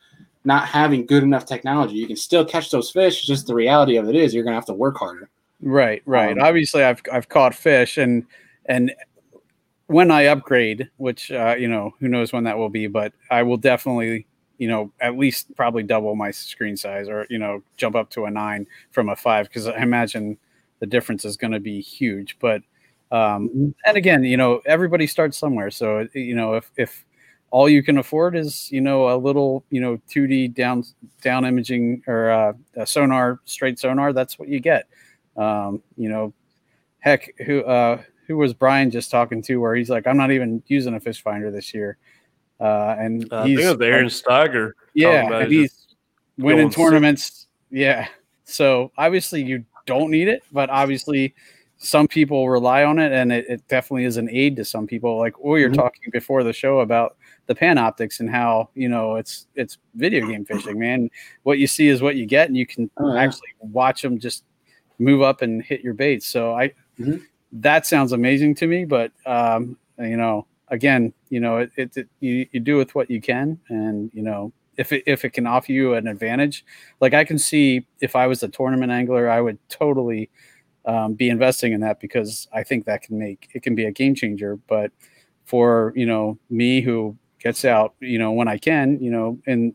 not having good enough technology. You can still catch those fish. Just the reality of it is, you're gonna have to work harder. Right, right. Um, obviously, I've I've caught fish, and and when I upgrade, which uh, you know, who knows when that will be, but I will definitely, you know, at least probably double my screen size, or, you know, jump up to a nine from a five, because I imagine the difference is going to be huge. But, um, and again, you know, everybody starts somewhere. So, you know, if, if all you can afford is, you know, a little, you know, two D down, down imaging or uh, a sonar, straight sonar, that's what you get. Um, you know, heck, who, uh, who was Brian just talking to where he's like, I'm not even using a fish finder this year. Uh, and uh, he's, I think it was Darren Stiger. Yeah, and he's winning tournaments. Sick. Yeah. So obviously you don't need it, but obviously some people rely on it, and it, it definitely is an aid to some people. Like, oh, you're mm-hmm. talking before the show about the panoptics and how, you know, it's it's video game fishing, man. What you see is what you get, and you can oh, yeah. actually watch them just move up and hit your baits. So I mm-hmm. that sounds amazing to me, but um, you know, again, you know, it, it, it you, you do with what you can. And, you know, if it, if it can offer you an advantage, like I can see if I was a tournament angler, I would totally um, be investing in that, because I think that can make, it can be a game changer. But for, you know, me who gets out, you know, when I can, you know, and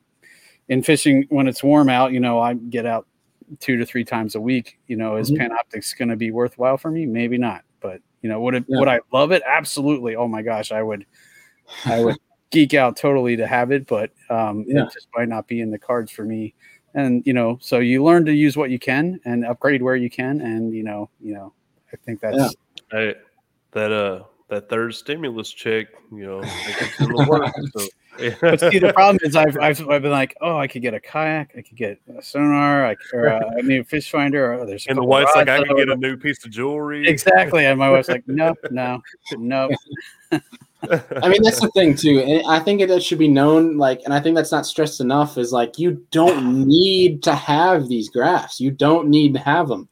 in fishing when it's warm out, you know, I get out two to three times a week, you know, is mm-hmm. Panoptics going to be worthwhile for me? Maybe not, but you know, would it, yeah. would I love it? Absolutely. Oh my gosh, I would, I would geek out totally to have it, but um, yeah. it just might not be in the cards for me. And you know, so you learn to use what you can and upgrade where you can, and you know, you know, I think that's yeah. I, that uh that third stimulus check, you know, it's in the work. So. But see, the problem is I've, I've I've been like, oh, I could get a kayak, I could get a sonar, I could, or uh, I need a fish finder, or oh, there's. And the wife's like, I could get a new piece of jewelry. Exactly, and my wife's like, no, no, no. I mean, that's the thing too, and I think it should be known, like, and I think that's not stressed enough, is like, you don't need to have these graphs, you don't need to have them.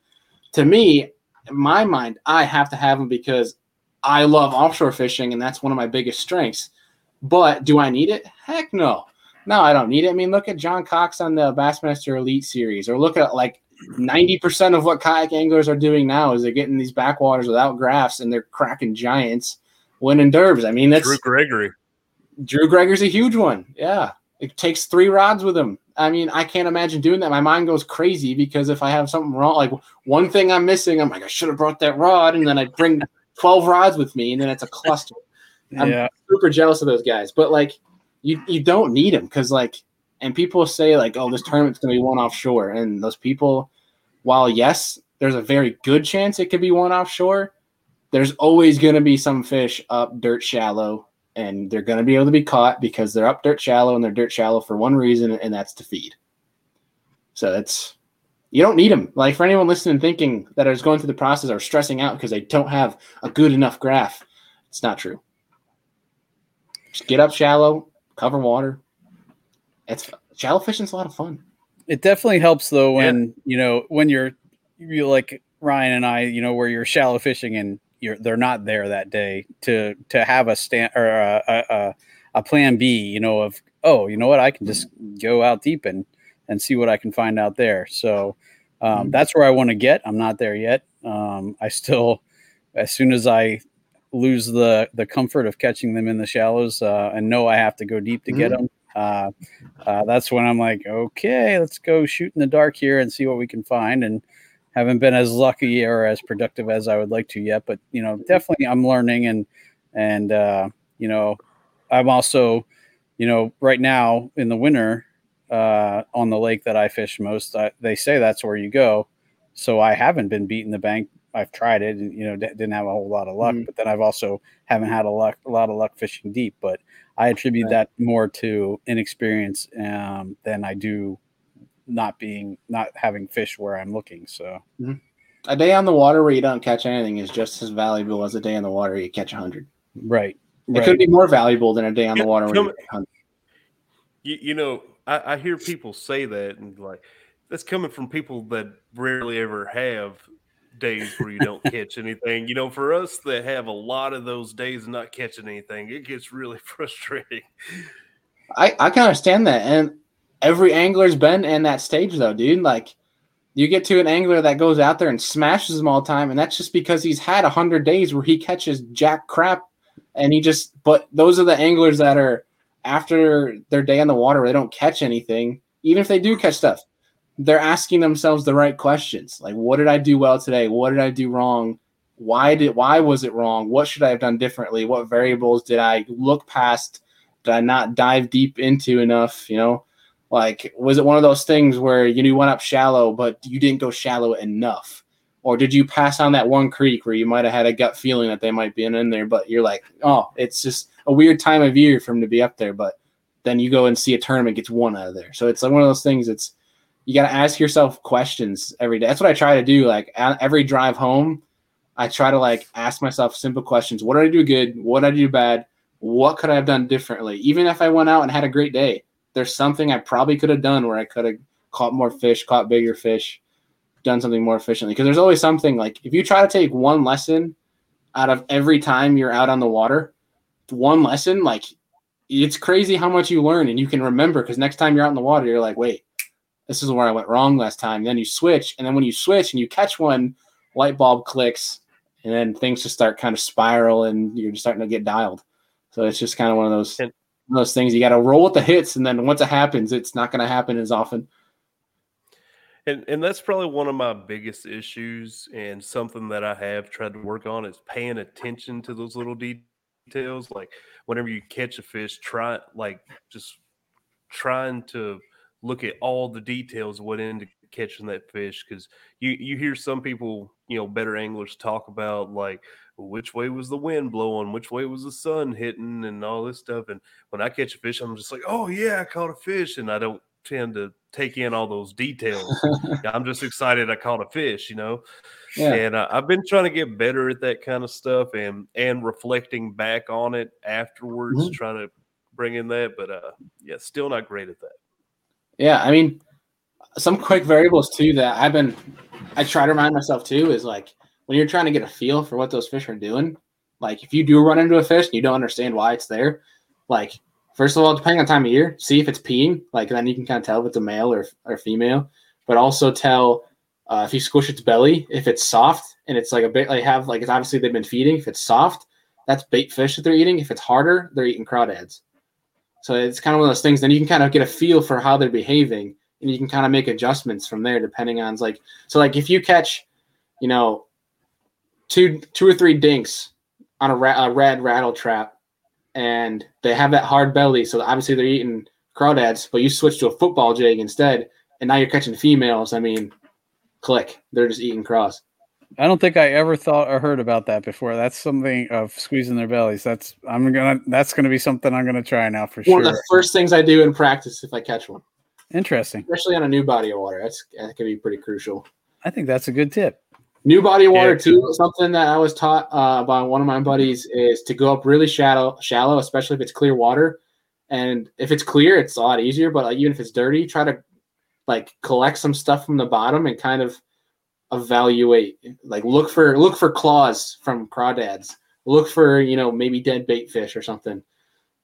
To me, in my mind, I have to have them because I love offshore fishing, and that's one of my biggest strengths. But do I need it? Heck no. No, I don't need it. I mean, look at John Cox on the Bassmaster Elite series, or look at like ninety percent of what kayak anglers are doing now is they're getting these backwaters without graphs, and they're cracking giants winning derbs. I mean, that's Drew Gregory. Drew Gregory's a huge one. Yeah. It takes three rods with him. I mean, I can't imagine doing that. My mind goes crazy because if I have something wrong, like one thing I'm missing, I'm like, I should have brought that rod. And then I bring twelve rods with me, and then it's a cluster. I'm yeah. super jealous of those guys, but like you, you don't need them. Cause like, and people say like, oh, this tournament's going to be won offshore. And those people, while yes, there's a very good chance it could be won offshore, there's always going to be some fish up dirt shallow, and they're going to be able to be caught because they're up dirt shallow, and they're dirt shallow for one reason, and that's to feed. So that's, you don't need them. Like, for anyone listening, thinking that I was going through the process or stressing out because they don't have a good enough graph, it's not true. Just get up shallow, cover water. It's shallow fishing's a lot of fun. It definitely helps though when yeah. you know when you're you like Ryan and I, you know, where you're shallow fishing and you're they're not there that day to to have a stand or a a, a plan B, you know, of oh, you know what, I can just go out deep and and see what I can find out there. So um, mm-hmm. that's where I want to get. I'm not there yet. Um, I still, as soon as I lose the the comfort of catching them in the shallows uh and know I have to go deep to get mm. them uh, uh that's when I'm like, okay, let's go shoot in the dark here and see what we can find. And haven't been as lucky or as productive as I would like to yet, but you know, definitely I'm learning, and and uh you know, I'm also, you know, right now in the winter uh on the lake that I fish most, I, they say that's where you go, so I haven't been beating the bank I've tried it, and, you know, d- didn't have a whole lot of luck, mm-hmm. but then I've also haven't had a luck, a lot of luck fishing deep, but I attribute right. that more to inexperience um, than I do not being, not having fish where I'm looking. So mm-hmm. a day on the water where you don't catch anything is just as valuable as a day on the water you catch a hundred. Right. It right. could be more valuable than a day on the water. You know, where you, catch you, you know, I, I hear people say that, and like, that's coming from people that rarely ever have days where you don't catch anything. You know, for us that have a lot of those days not catching anything, it gets really frustrating. I, I can understand that. And every angler's been in that stage though, dude. Like, you get to an angler that goes out there and smashes them all the time, and that's just because he's had a hundred days where he catches jack crap, and he just – but those are the anglers that are after their day on the water where they don't catch anything, even if they do catch stuff. They're asking themselves the right questions. Like, what did I do well today? What did I do wrong? Why did, why was it wrong? What should I have done differently? What variables did I look past? Did I not dive deep into enough? You know, like, was it one of those things where you, you went up shallow, but you didn't go shallow enough? Or did you pass on that one creek where you might've had a gut feeling that they might be in there, but you're like, oh, it's just a weird time of year for them to be up there. But then you go and see a tournament, gets one out of there. So it's like one of those things that's, you got to ask yourself questions every day. That's what I try to do. Like, every drive home, I try to like ask myself simple questions. What did I do good? What did I do bad? What could I have done differently? Even if I went out and had a great day, there's something I probably could have done where I could have caught more fish, caught bigger fish, done something more efficiently. Because there's always something. Like, if you try to take one lesson out of every time you're out on the water, one lesson, like, it's crazy how much you learn and you can remember. Because next time you're out in the water, you're like, wait, this is where I went wrong last time. Then you switch. And then when you switch and you catch one, light bulb clicks, and then things just start kind of spiral and you're starting to get dialed. So it's just kind of one of those, and, one of those things. You got to roll with the hits. And then once it happens, it's not going to happen as often. And and that's probably one of my biggest issues, and something that I have tried to work on is paying attention to those little details. Like, whenever you catch a fish, try like just trying to look at all the details of what into catching that fish. Because you, you hear some people, you know, better anglers talk about, like, which way was the wind blowing, which way was the sun hitting, and all this stuff. And when I catch a fish, I'm just like, oh, yeah, I caught a fish. And I don't tend to take in all those details. I'm just excited I caught a fish, you know. Yeah. And I, I've been trying to get better at that kind of stuff, and, and reflecting back on it afterwards, mm-hmm. trying to bring in that. But, uh, yeah, still not great at that. Yeah, I mean, some quick variables, too, that I've been – I try to remind myself, too, is, like, when you're trying to get a feel for what those fish are doing, like, if you do run into a fish and you don't understand why it's there, like, first of all, depending on time of year, see if it's peeing. Like, then you can kind of tell if it's a male or, or female. But also tell uh, if you squish its belly, if it's soft, and it's, like, a bit – like, have – like, it's obviously they've been feeding. If it's soft, that's bait fish that they're eating. If it's harder, they're eating crawdads. So it's kind of one of those things. Then you can kind of get a feel for how they're behaving, and you can kind of make adjustments from there, depending on like. So like if you catch, you know, two two or three dinks on a, ra- a red rattle trap, and they have that hard belly, so obviously they're eating crawdads. But you switch to a football jig instead, and now you're catching females. I mean, click. They're just eating craws. I don't think I ever thought or heard about that before. That's something of squeezing their bellies. That's I'm gonna. That's gonna be something I'm gonna try now for one sure. One of the first things I do in practice if I catch one. Interesting, especially on a new body of water. That's that can be pretty crucial. I think that's a good tip. New body of water yeah. too. Something that I was taught uh, by one of my buddies is to go up really shallow, shallow, especially if it's clear water. And if it's clear, it's a lot easier. But like, even if it's dirty, try to like collect some stuff from the bottom and kind of. Evaluate, like look for look for claws from crawdads. Look for, you know, maybe dead bait fish or something.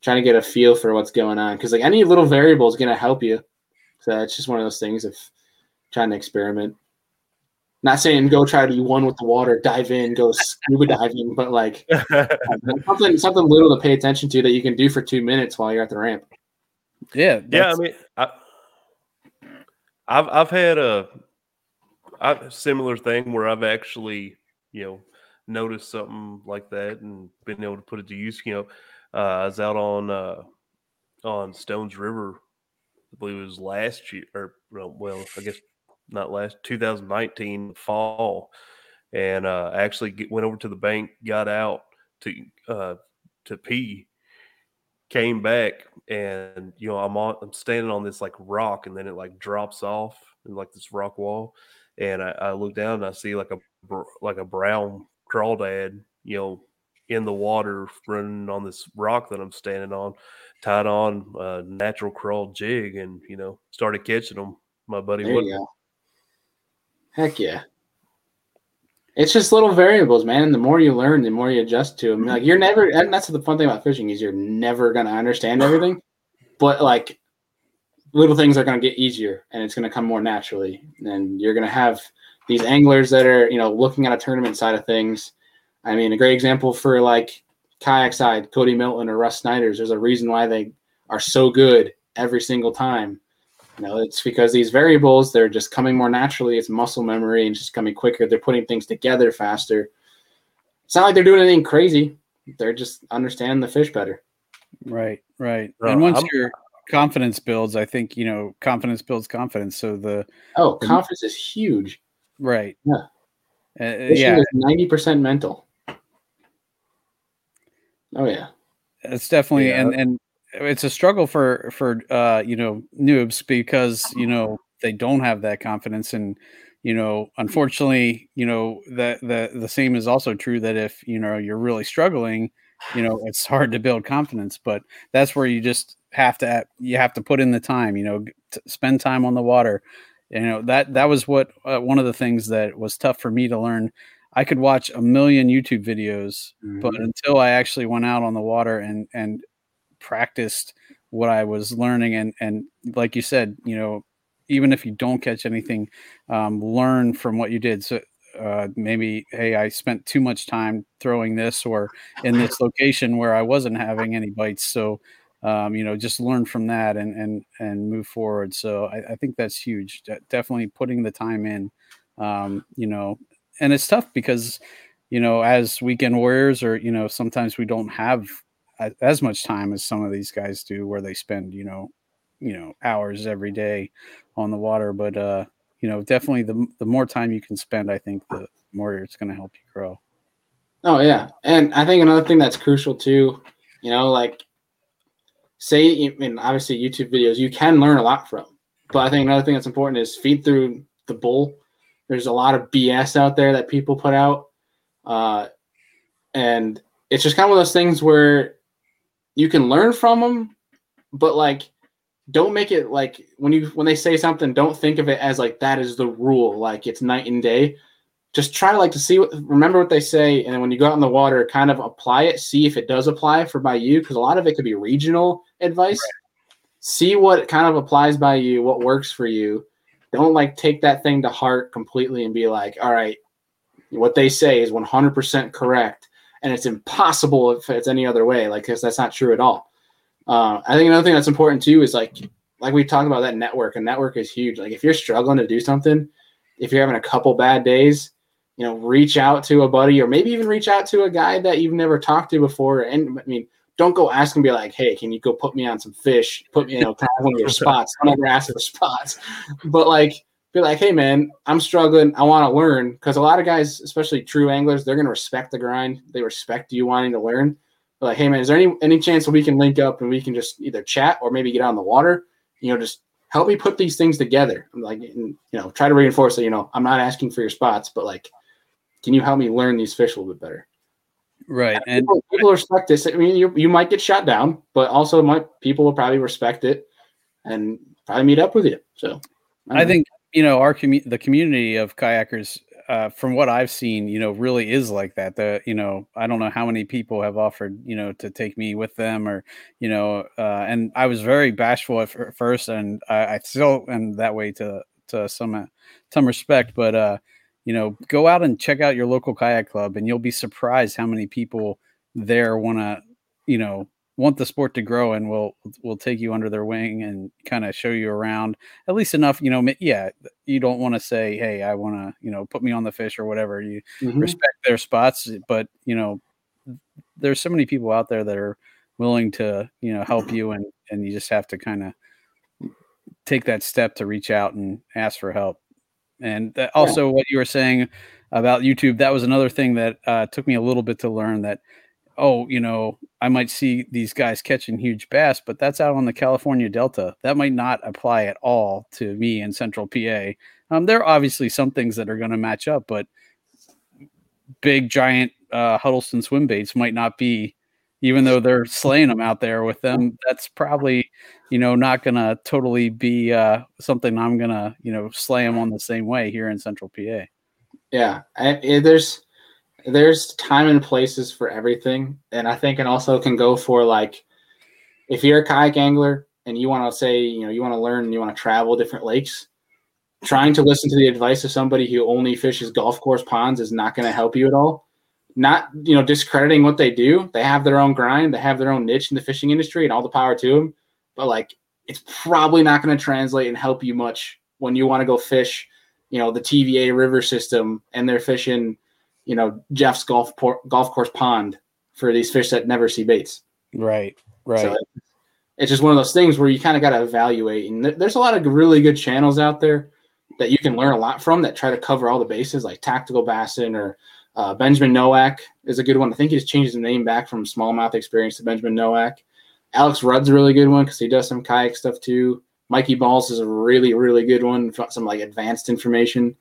Trying to get a feel for what's going on, because like any little variable is going to help you. So it's just one of those things of trying to experiment. Not saying go try to do one with the water, dive in, go scuba diving, but like something something little to pay attention to that you can do for two minutes while you're at the ramp. Yeah, yeah. I mean, I, I've I've had a. A similar thing where I've actually, you know, noticed something like that and been able to put it to use. You know, uh, I was out on uh, on Stones River, I believe it was last year, or well, I guess not last, twenty nineteen fall, and uh, I actually get, went over to the bank, got out to uh, to pee, came back, and you know I'm on, I'm standing on this like rock, and then it like drops off in like this rock wall, and I, I look down and I see like a like a brown crawdad, you know, in the water running on this rock that I'm standing on, tied on a natural crawl jig, and you know started catching them. My buddy there you go. Heck yeah. It's just little variables, man. And the more you learn, the more you adjust to them. Like you're never, and that's the fun thing about fishing is you're never going to understand everything, but like little things are going to get easier and it's going to come more naturally. And you're going to have these anglers that are, you know, looking at a tournament side of things. I mean, a great example for like kayak side, Cody Milton or Russ Snyder's, there's a reason why they are so good every single time. You know, it's because these variables, they're just coming more naturally. It's muscle memory and just coming quicker. They're putting things together faster. It's not like they're doing anything crazy. They're just understanding the fish better. Right, right. Well, and once I'm, your confidence builds, I think, you know, confidence builds confidence. So the Oh, the, confidence is huge. Right. Yeah. Uh, yeah. Is ninety percent mental. Oh, yeah. It's definitely yeah. – and and. It's a struggle for, for, uh, you know, noobs because, you know, they don't have that confidence. And, you know, unfortunately, you know, that the, the same is also true that if, you know, you're really struggling, you know, it's hard to build confidence, but that's where you just have to, you have to put in the time, you know, t- spend time on the water. You know, that, that was what, uh, one of the things that was tough for me to learn. I could watch a million YouTube videos, mm-hmm. but until I actually went out on the water and, and, practiced what I was learning. And, and like you said, you know, even if you don't catch anything, um, learn from what you did. So uh, maybe, hey, I spent too much time throwing this or in this location where I wasn't having any bites. So, um, you know, just learn from that and, and, and move forward. So I, I think that's huge. De- definitely putting the time in, um, you know, and it's tough because, you know, as weekend warriors or, you know, sometimes we don't have as much time as some of these guys do where they spend, you know, you know, hours every day on the water. But, uh, you know, definitely the the more time you can spend, I think the more it's going to help you grow. Oh, yeah. And I think another thing that's crucial too, you know, like say, I mean, obviously YouTube videos, you can learn a lot from, but I think another thing that's important is feed through the bull. There's a lot of B S out there that people put out. Uh, and it's just kind of one of those things where, you can learn from them, but like, don't make it like when you, when they say something, don't think of it as like, that is the rule. Like it's night and day. Just try to like to see what, remember what they say. And then when you go out in the water, kind of apply it, see if it does apply for by you. Cause a lot of it could be regional advice. Right. See what kind of applies by you, what works for you. Don't like take that thing to heart completely and be like, all right, what they say is one hundred percent correct. And it's impossible if it's any other way, like, because that's not true at all. Uh, I think another thing that's important, too, is, like, like we talked about that network, and network is huge. Like, if you're struggling to do something, if you're having a couple bad days, you know, reach out to a buddy or maybe even reach out to a guy that you've never talked to before. And, I mean, don't go ask and be like, hey, can you go put me on some fish? Put me, you know, kind of one of your spots. Don't ever ask for spots. But, like, be like, hey, man, I'm struggling. I want to learn. Because a lot of guys, especially true anglers, they're going to respect the grind. They respect you wanting to learn. They're like, hey, man, is there any, any chance that we can link up and we can just either chat or maybe get on the water? You know, just help me put these things together. I'm like, and, you know, try to reinforce that, you know, I'm not asking for your spots, but like, can you help me learn these fish a little bit better? Right. And, and people, people respect this. I mean, you, you might get shot down, but also my people will probably respect it and probably meet up with you. So I, I think. You know, our community, the community of kayakers, uh, from what I've seen, you know, really is like that. The, you know, I don't know how many people have offered, you know, to take me with them or, you know, uh, and I was very bashful at f- first and I, I still am that way to, to some, some respect, but, uh, you know, go out and check out your local kayak club and you'll be surprised how many people there want to, you know, want the sport to grow and will will take you under their wing and kind of show you around at least enough, you know, yeah, you don't want to say, hey, I want to, you know, put me on the fish or whatever. You mm-hmm. respect their spots, but you know, there's so many people out there that are willing to, you know, help you. And, and you just have to kind of take that step to reach out and ask for help. And that also yeah. what you were saying about YouTube, that was another thing that uh, took me a little bit to learn that, oh, you know, I might see these guys catching huge bass, but that's out on the California Delta. That might not apply at all to me in Central P A. Um, there are obviously some things that are going to match up, but big, giant uh, Huddleston swim baits might not be, even though they're slaying them out there with them, that's probably, you know, not going to totally be uh, something I'm going to, you know, slay them on the same way here in Central P A. Yeah, I, there's there's time and places for everything, and I think it also can go for, like, if you're a kayak angler and you want to say, you know, you want to learn and you want to travel different lakes, trying to listen to the advice of somebody who only fishes golf course ponds is not going to help you at all. Not, you know, discrediting what they do. They have their own grind. They have their own niche in the fishing industry, and all the power to them. But, like, it's probably not going to translate and help you much when you want to go fish, you know, the T V A river system, and they're fishing, you know, Jeff's golf por- golf course pond for these fish that never see baits. Right, right. So it's just one of those things where you kind of got to evaluate. And there's a lot of really good channels out there that you can learn a lot from that try to cover all the bases, like Tactical Bassin, or uh, Benjamin Nowak is a good one. I think he's changed his name back from Smallmouth Experience to Benjamin Nowak. Alex Rudd's a really good one because he does some kayak stuff too. Mikey Balls is a really, really good one. Some, like, advanced information.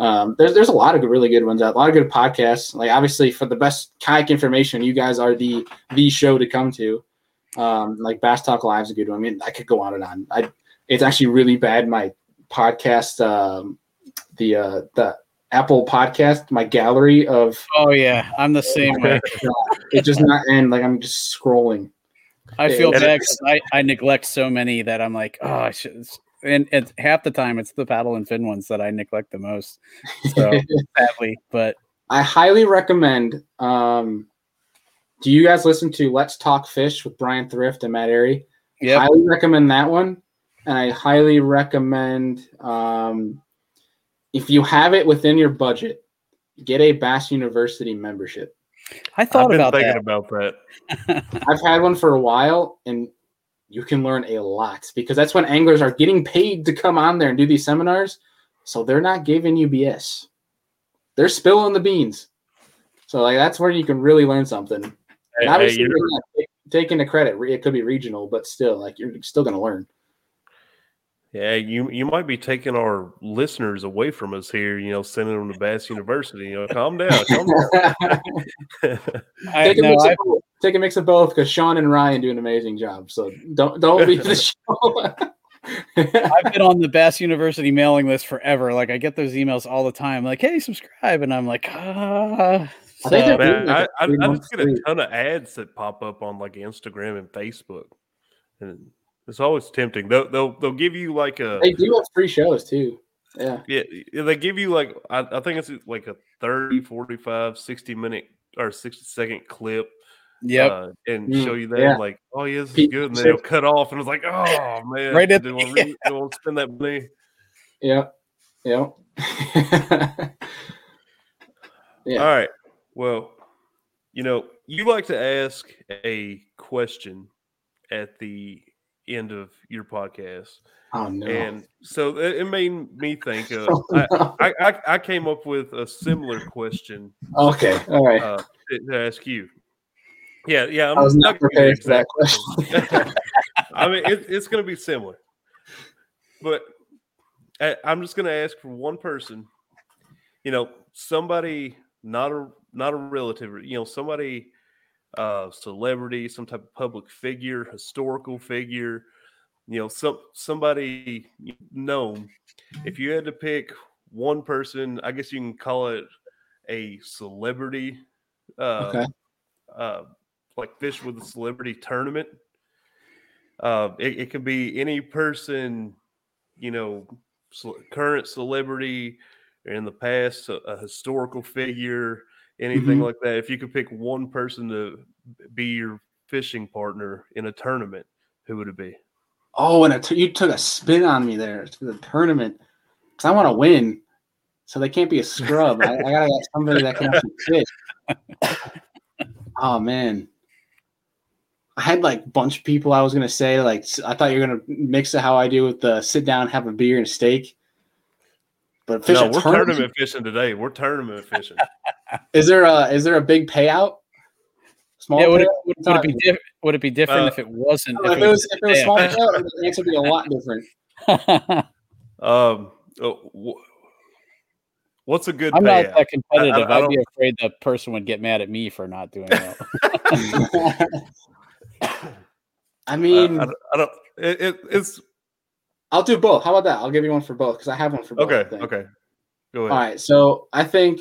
Um, there's there's a lot of really good ones out. A lot of good podcasts. Like, obviously, for the best kayak information, you guys are the the show to come to. Um, like Bass Talk Live's a good one. I mean, I could go on and on. I it's actually really bad. My podcast, um, the uh, the Apple podcast, my gallery of. Oh yeah, I'm the same way. It does not end. Like, I'm just scrolling. I feel bad because I, I neglect so many that I'm like, oh, I should. And, and half the time it's the paddle and fin ones that I neglect the most. So sadly, but I highly recommend. Um, do you guys listen to Let's Talk Fish with Brian Thrift and Matt Airy? Yeah, highly recommend that one. And I highly recommend, um, if you have it within your budget, get a Bass University membership. I thought I've been about thinking that. about that. I've had one for a while, and you can learn a lot because that's when anglers are getting paid to come on there and do these seminars. So they're not giving you B S. They're spilling the beans. So, like, that's where you can really learn something. Hey, and obviously, hey, you're not taking the credit. It could be regional, but still, like, you're still going to learn. Yeah, you you might be taking our listeners away from us here, you know, sending them to Bass University. You know, calm down, calm down. I, take, a no, I, both, take a mix of both, because Sean and Ryan do an amazing job. So don't don't leave the show. I've been on the Bass University mailing list forever. Like, I get those emails all the time, like, "Hey, subscribe," and I'm like, ah. So, I, man, like I, I, I just get a ton of ads that pop up on, like, Instagram and Facebook, and. It's always tempting. They'll, they'll they'll give you like a. They do have free shows too. Yeah. Yeah. They give you like, I, I think it's like a thirty, forty-five, sixty minute or sixty second clip. Yep. Uh, and mm, show you that. Yeah. Like, oh, yeah, this is good. And then they'll cut off. And it's like, oh, man. Right at the end. Really, yeah. They won't spend that money. Yeah. Yeah. Yeah. All right. Well, you know, you like to ask a question at the end of your podcast. Oh, no. And so it, it made me think of oh, no. I, I I came up with a similar question. Okay. All right. Uh, to, to ask you. Yeah, yeah. I'm I was not prepared for that question. I mean, it, it's going to be similar, but I, I'm just going to ask for one person. You know, somebody not a not a relative. You know, somebody. Uh, celebrity, some type of public figure, historical figure, you know, some somebody known. If you had to pick one person, I guess you can call it a celebrity, uh, okay. uh, like Fish with a Celebrity tournament. Uh, it, it could be any person, you know, current celebrity in the past, a, a historical figure. Anything mm-hmm. like that. If you could pick one person to be your fishing partner in a tournament, who would it be? Oh, and t- you took a spin on me there to the tournament because I want to win, so they can't be a scrub. I, I gotta get somebody that can actually fish. Oh man, I had like a bunch of people I was gonna say. Like I thought you were gonna mix it how I do with the sit down, have a beer and a steak. But fishing, no, we're tournament, tournament fishing today. We're tournament fishing. Is there a is there a big payout? Small yeah, would, payout? It, would, would it be diff- would it be different uh, if it wasn't? If, if it was, if it was small payout, the answer would be a lot different. um, oh, what's a good? I'm payout? Not that competitive. I, I, I I'd be afraid the person would get mad at me for not doing that. I mean, uh, I, don't, I don't. It, it, it's. I'll do both. How about that? I'll give you one for both because I have one for both. Okay. Okay. Go ahead. All right. So I think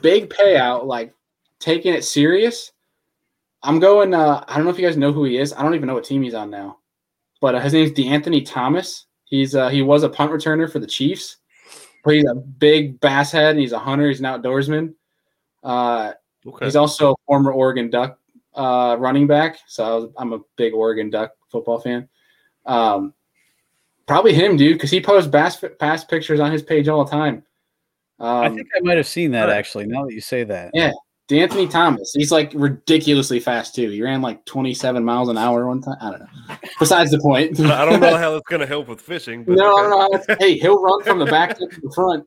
big payout, like taking it serious. I'm going. Uh, I don't know if you guys know who he is. I don't even know what team he's on now, but uh, his name is D'Anthony Thomas. He's uh, he was a punt returner for the Chiefs, but he's a big bass head and he's a hunter. He's an outdoorsman. Uh, okay. He's also a former Oregon Duck uh, running back. So I was, I'm a big Oregon Duck football fan. Um, Probably him, dude, because he posts bass bass pictures on his page all the time. Um, I think I might have seen that, actually, now that you say that. Yeah, D'Anthony Thomas. He's, like, ridiculously fast, too. He ran, like, twenty-seven miles an hour one time. I don't know. Besides the point. I don't know how that's going to help with fishing. But no, okay. no, no. Hey, he'll run from the back to the front.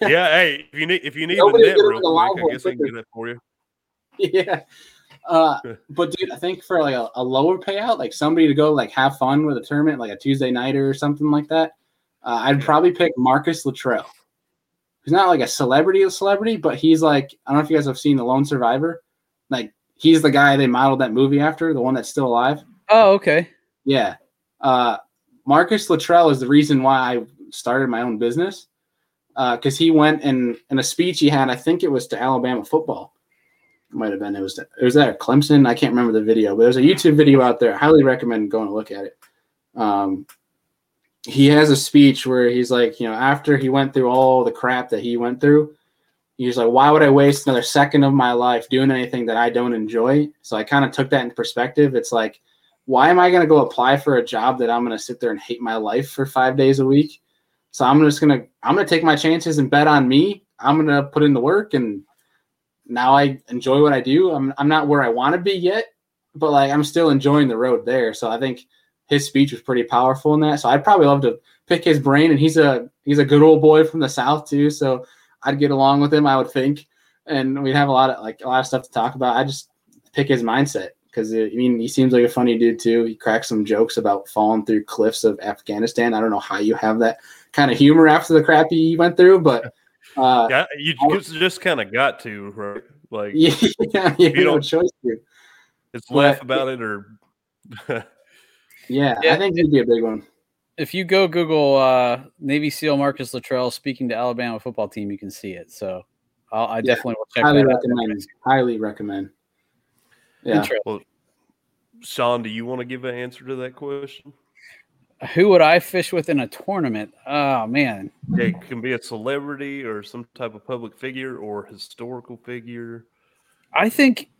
Yeah, hey, if you need if you need Nobody a net real quick, I guess I can do that for you. Yeah. Uh, but dude, I think for like a, a lower payout, like somebody to go like have fun with a tournament, like a Tuesday nighter or something like that, uh, I'd probably pick Marcus Luttrell. He's not like a celebrity, a celebrity, but he's like, I don't know if you guys have seen The Lone Survivor. Like he's the guy they modeled that movie after, the one that's still alive. Oh, okay. Yeah. Uh, Marcus Luttrell is the reason why I started my own business. Uh, cause he went and in a speech he had, I think it was to Alabama football. Might have been it was it was that Clemson. I can't remember the video, but there's a YouTube video out there. I highly recommend going to look at it. Um, he has a speech where he's like, you know, after he went through all the crap that he went through, he's like, why would I waste another second of my life doing anything that I don't enjoy? So I kind of took that into perspective. It's like, why am I going to go apply for a job that I'm going to sit there and hate my life for five days a week? So I'm just gonna I'm gonna take my chances and bet on me. I'm gonna put in the work and. Now I enjoy what I do. I'm I'm not where I want to be yet, but like I'm still enjoying the road there. So I think his speech was pretty powerful in that. So I'd probably love to pick his brain, and he's a he's a good old boy from the South too. So I'd get along with him, I would think, and we'd have a lot of like a lot of stuff to talk about. I just pick his mindset because I mean he seems like a funny dude too. He cracks some jokes about falling through cliffs of Afghanistan. I don't know how you have that kind of humor after the crap he went through, but. Uh, yeah, you just, just kind of got to, right? Like, yeah, yeah you, you don't no choice to. It's but, laugh about it or. yeah, yeah, I think it'd be a big one. If you go Google uh, Navy SEAL Marcus Luttrell speaking to Alabama football team, you can see it. So I'll, I yeah, definitely will check highly that recommend, out. Highly recommend. Yeah. Well, Sean, do you want to give an answer to that question? Who would I fish with in a tournament? Oh, man. It can be a celebrity or some type of public figure or historical figure. I think,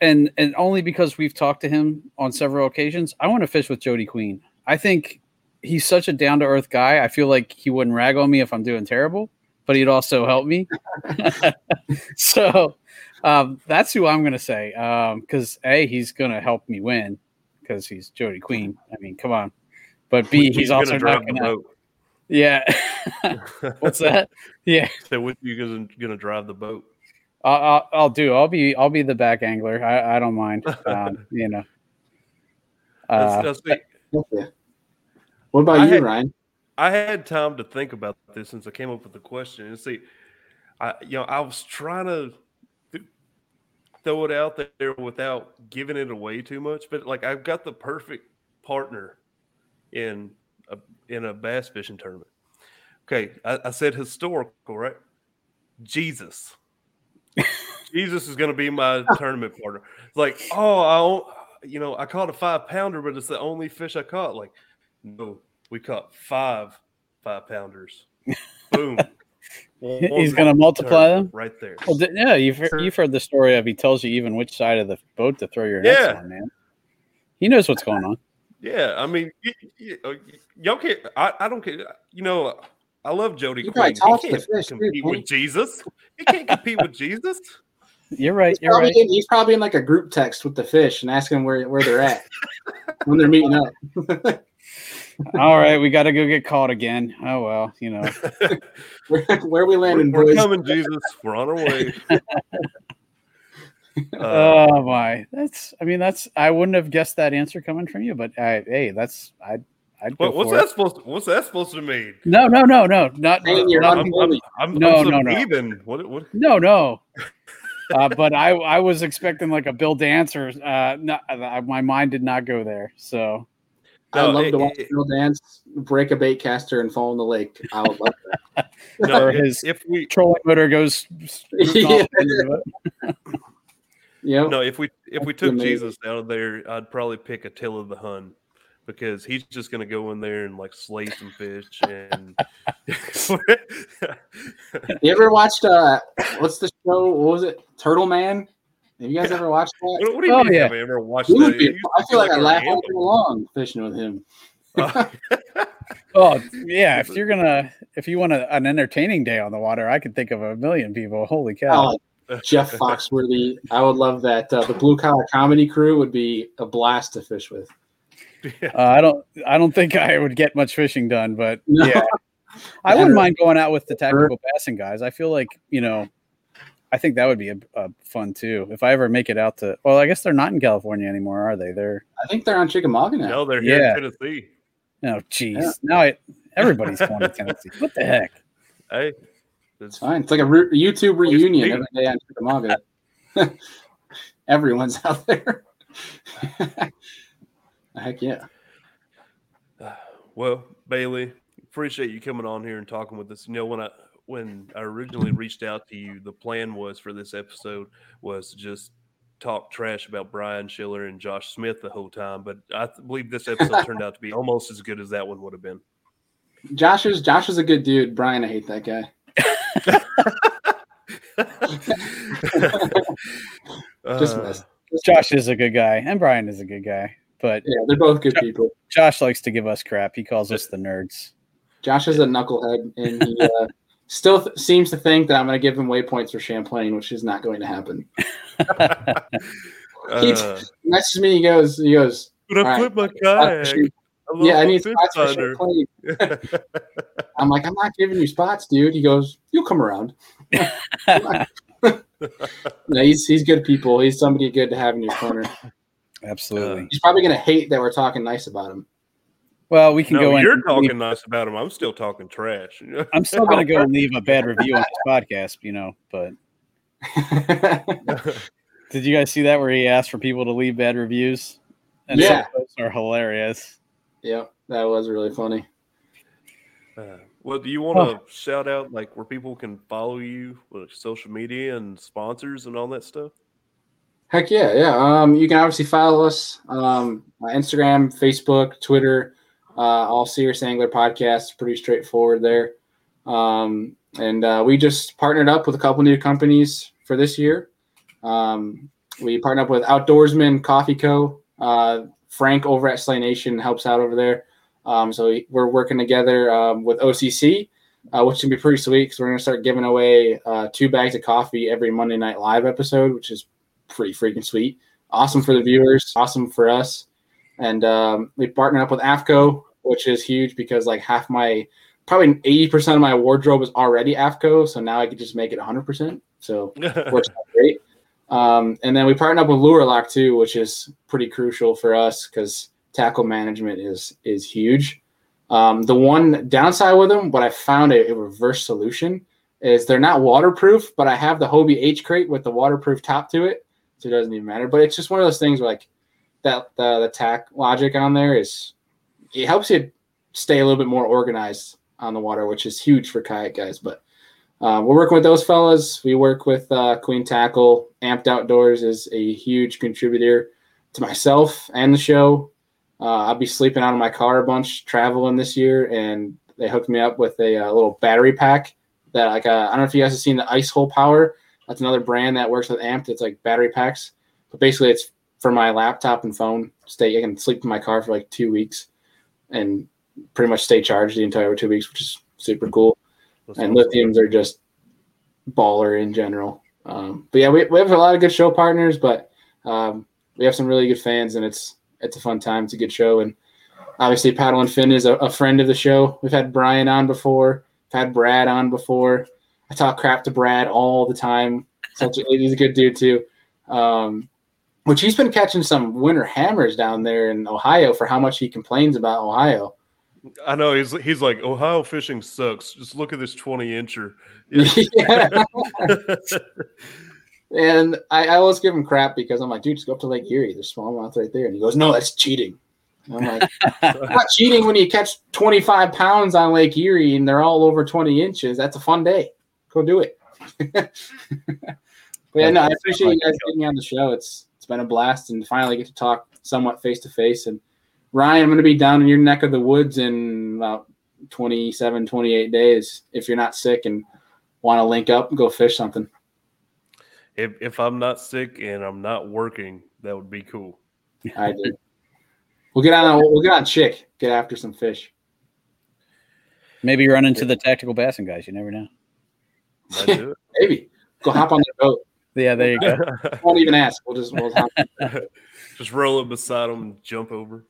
and and only because we've talked to him on several occasions, I want to fish with Jody Queen. I think he's such a down-to-earth guy. I feel like he wouldn't rag on me if I'm doing terrible, but he'd also help me. So um, that's who I'm going to say because, um, A, he's going to help me win. Because he's Jody Queen. I mean, come on. But B, he's, he's also not going to. Yeah. What's that? Yeah. So when you guys are going to drive the boat? I'll, I'll, I'll do. I'll be. I'll be the back angler. I, I don't mind. Um, you know. Uh, that's, that's okay. What about I you, had, Ryan? I had time to think about this since I came up with the question. And see, I you know I was trying to. Throw it out there without giving it away too much, but like I've got the perfect partner in a, in a bass fishing tournament. Okay, I, I said historical, right? Jesus, Jesus is going to be my tournament partner. It's like, oh, I you know I caught a five pounder, but it's the only fish I caught. Like, no, we caught five five pounders. Boom. One he's going to multiply them right there. Well, yeah, you've heard, you've heard the story of he tells you even which side of the boat to throw your nets yeah. on, man. He knows what's going on. Yeah, I mean, y- y- y- y'all can't. I, I don't care. You know, I love Jody Queen. He can't fish, compete dude, with Jesus. He can't compete with Jesus. You're right. He's, you're probably right. In, he's probably in like a group text with the fish and asking where where they're at when they're meeting up. All right, we got to go get caught again. Oh, well, you know. Where are we landing, we're, boys? We're coming, Jesus. We're on our way. Uh, oh, my. That's, I mean, that's, I wouldn't have guessed that answer coming from you, but I, hey, that's, I, I'd go what, what's for that it. supposed to, what's that supposed to mean? No, no, no, no. Not, uh, you're not I'm, I'm, I'm, no, I'm no, no. Even. What, what? No, no. Uh, but I, I was expecting like a Bill Dance or uh, not, I, my mind did not go there. So no, I love it, to watch it, Bill Dance break a bait caster and fall in the lake. I would love that. No, or his if we trolling motor goes. Yeah. Yep. No, if we if That's we took amazing. Jesus out of there, I'd probably pick Attila the Hun, because he's just going to go in there and like slay some fish. And you ever watched uh, what's the show? What was it? Turtle Man. Have you guys yeah. ever watched that? What, what do you oh, mean? Yeah. Have you ever watched that? Be, I feel like, like I laugh all day long fishing with him. Oh. Oh yeah, if you're gonna, if you want a, an entertaining day on the water, I could think of a million people. Holy cow! Oh, Jeff Foxworthy, I would love that. Uh, the Blue Collar Comedy crew would be a blast to fish with. Yeah. Uh, I don't. I don't think I would get much fishing done, but no. yeah, I wouldn't mind going out with the tactical bassing guys. I feel like, you know, I think that would be a, a fun too. If I ever make it out to, well, I guess they're not in California anymore, are they? They're. I think they're on Chickamauga now. No, they're here yeah. in Tennessee. No, geez, yeah. now I, everybody's going to Tennessee. What the heck? Hey, it's fine. It's like a re- YouTube reunion every day on Chickamauga. Everyone's out there. Heck yeah. Well, Bailey, appreciate you coming on here and talking with us. You know, when I when I originally reached out to you, the plan was for this episode was to just talk trash about Brian Schiller and Josh Smith the whole time, but I th- believe this episode turned out to be almost as good as that one would have been. Josh is Josh is a good dude. Brian, I hate that guy. just uh, Josh is a good guy, and Brian is a good guy. But yeah, they're both good Josh, people. Josh likes to give us crap. He calls us the nerds. Josh is a knucklehead, and he uh, still th- seems to think that I'm going to give him waypoints for Champlain, which is not going to happen. uh, he t- messages me. He goes, he goes. But I right, my kayak. Yeah, I need spots for Champlain. I'm like, I'm not giving you spots, dude. He goes, you'll come around. No, he's he's good people. He's somebody good to have in your corner. Absolutely. Uh, he's probably going to hate that we're talking nice about him. Well, we can no, go in. You're talking leave. nice about him. I'm still talking trash. I'm still going to go and leave a bad review on this podcast, you know, but. Did you guys see that where he asked for people to leave bad reviews? And yeah. Some of those are hilarious. Yeah, that was really funny. Uh, well, do you want to oh. shout out like where people can follow you with social media and sponsors and all that stuff? Heck yeah, yeah. Um, you can obviously follow us um, on Instagram, Facebook, Twitter, uh, all Serious Angler Podcasts. Pretty straightforward there. Um, and uh, we just partnered up with a couple new companies for this year. Um, we partnered up with Outdoorsman Coffee Co. Uh, Frank over at Slay Nation helps out over there. Um, so we're working together um, with O C C, uh, which can be pretty sweet because we're going to start giving away uh, two bags of coffee every Monday Night Live episode, which is pretty freaking sweet. Awesome for the viewers, awesome for us. And um, we partnered up with AFCO, which is huge because like half my, probably eighty percent of my wardrobe is already AFCO. So now I could just make it one hundred percent. So it works out great. Um, and then we partnered up with Lure Lock too, which is pretty crucial for us because tackle management is is huge. Um, the one downside with them, but I found a, a reverse solution, is they're not waterproof, but I have the Hobie H crate with the waterproof top to it. So it doesn't even matter, but it's just one of those things where like that the, the tack logic on there is it helps you stay a little bit more organized on the water, which is huge for kayak guys. But uh, we're working with those fellas. We work with uh, Queen Tackle. Amped Outdoors is a huge contributor to myself and the show. Uh, I'll be sleeping out of my car a bunch traveling this year, and they hooked me up with a, a little battery pack that like uh, I don't know if you guys have seen the Ice Hole Power. That's another brand that works with Amped. It's like battery packs, but basically it's for my laptop and phone. Stay, I can sleep in my car for like two weeks, and pretty much stay charged the entire two weeks, which is super cool. That's and awesome. Lithiums are just baller in general. Um, but yeah, we, we have a lot of good show partners, but um, we have some really good fans, and it's it's a fun time. It's a good show, and Obviously, Paddle and Finn is a, a friend of the show. We've had Brian on before. I've had Brad on before. I talk crap to Brad all the time. Such a, he's a good dude, too. Um, which he's been catching some winter hammers down there in Ohio for how much he complains about Ohio. I know. He's he's like, Ohio fishing sucks. Just look at this twenty-incher. Yeah. And I, I always give him crap because I'm like, dude, just go up to Lake Erie. There's smallmouth right there. And he goes, no, that's cheating. And I'm like, it's not cheating when you catch twenty-five pounds on Lake Erie and they're all over twenty inches. That's a fun day. Go do it. But yeah, no, I appreciate you guys getting me on the show. It's it's been a blast, and finally get to talk somewhat face to face. And Ryan, I'm going to be down in your neck of the woods in about twenty-seven, twenty-eight days if you're not sick and want to link up and go fish something. If if I'm not sick and I'm not working, that would be cool. I do. We'll get on. We'll get on Chick. Get after some fish. Maybe run into the tactical bassin guys. You never know. Do it. Maybe go hop on their boat. Yeah, there you go. Won't even ask. We'll just we'll hop on. Just roll up beside them and jump over.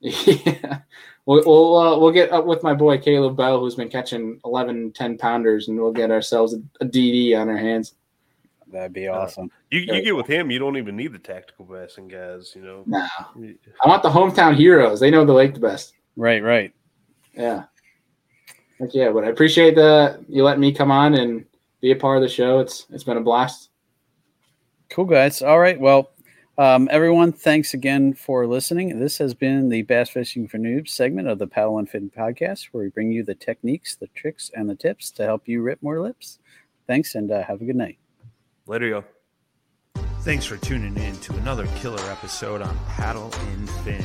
Yeah, we'll we'll, uh, we'll get up with my boy Caleb Bell, who's been catching eleven, ten pounders, and we'll get ourselves a, a D D on our hands. That'd be awesome. Uh, you you get with him, you don't even need the tactical bassing guys, you know. No. I want the hometown heroes. They know the lake the best. Right, right. Yeah. Like, yeah, but I appreciate the you letting me come on and be a part of the show. It's it's been a blast. Cool, guys. All right. Well, um, everyone, thanks again for listening. This has been the Bass Fishing for Noobs segment of the Paddle and Fin podcast, where we bring you the techniques, the tricks, and the tips to help you rip more lips. Thanks, and uh, have a good night. Later, y'all. Thanks for tuning in to another killer episode on Paddle and Fin.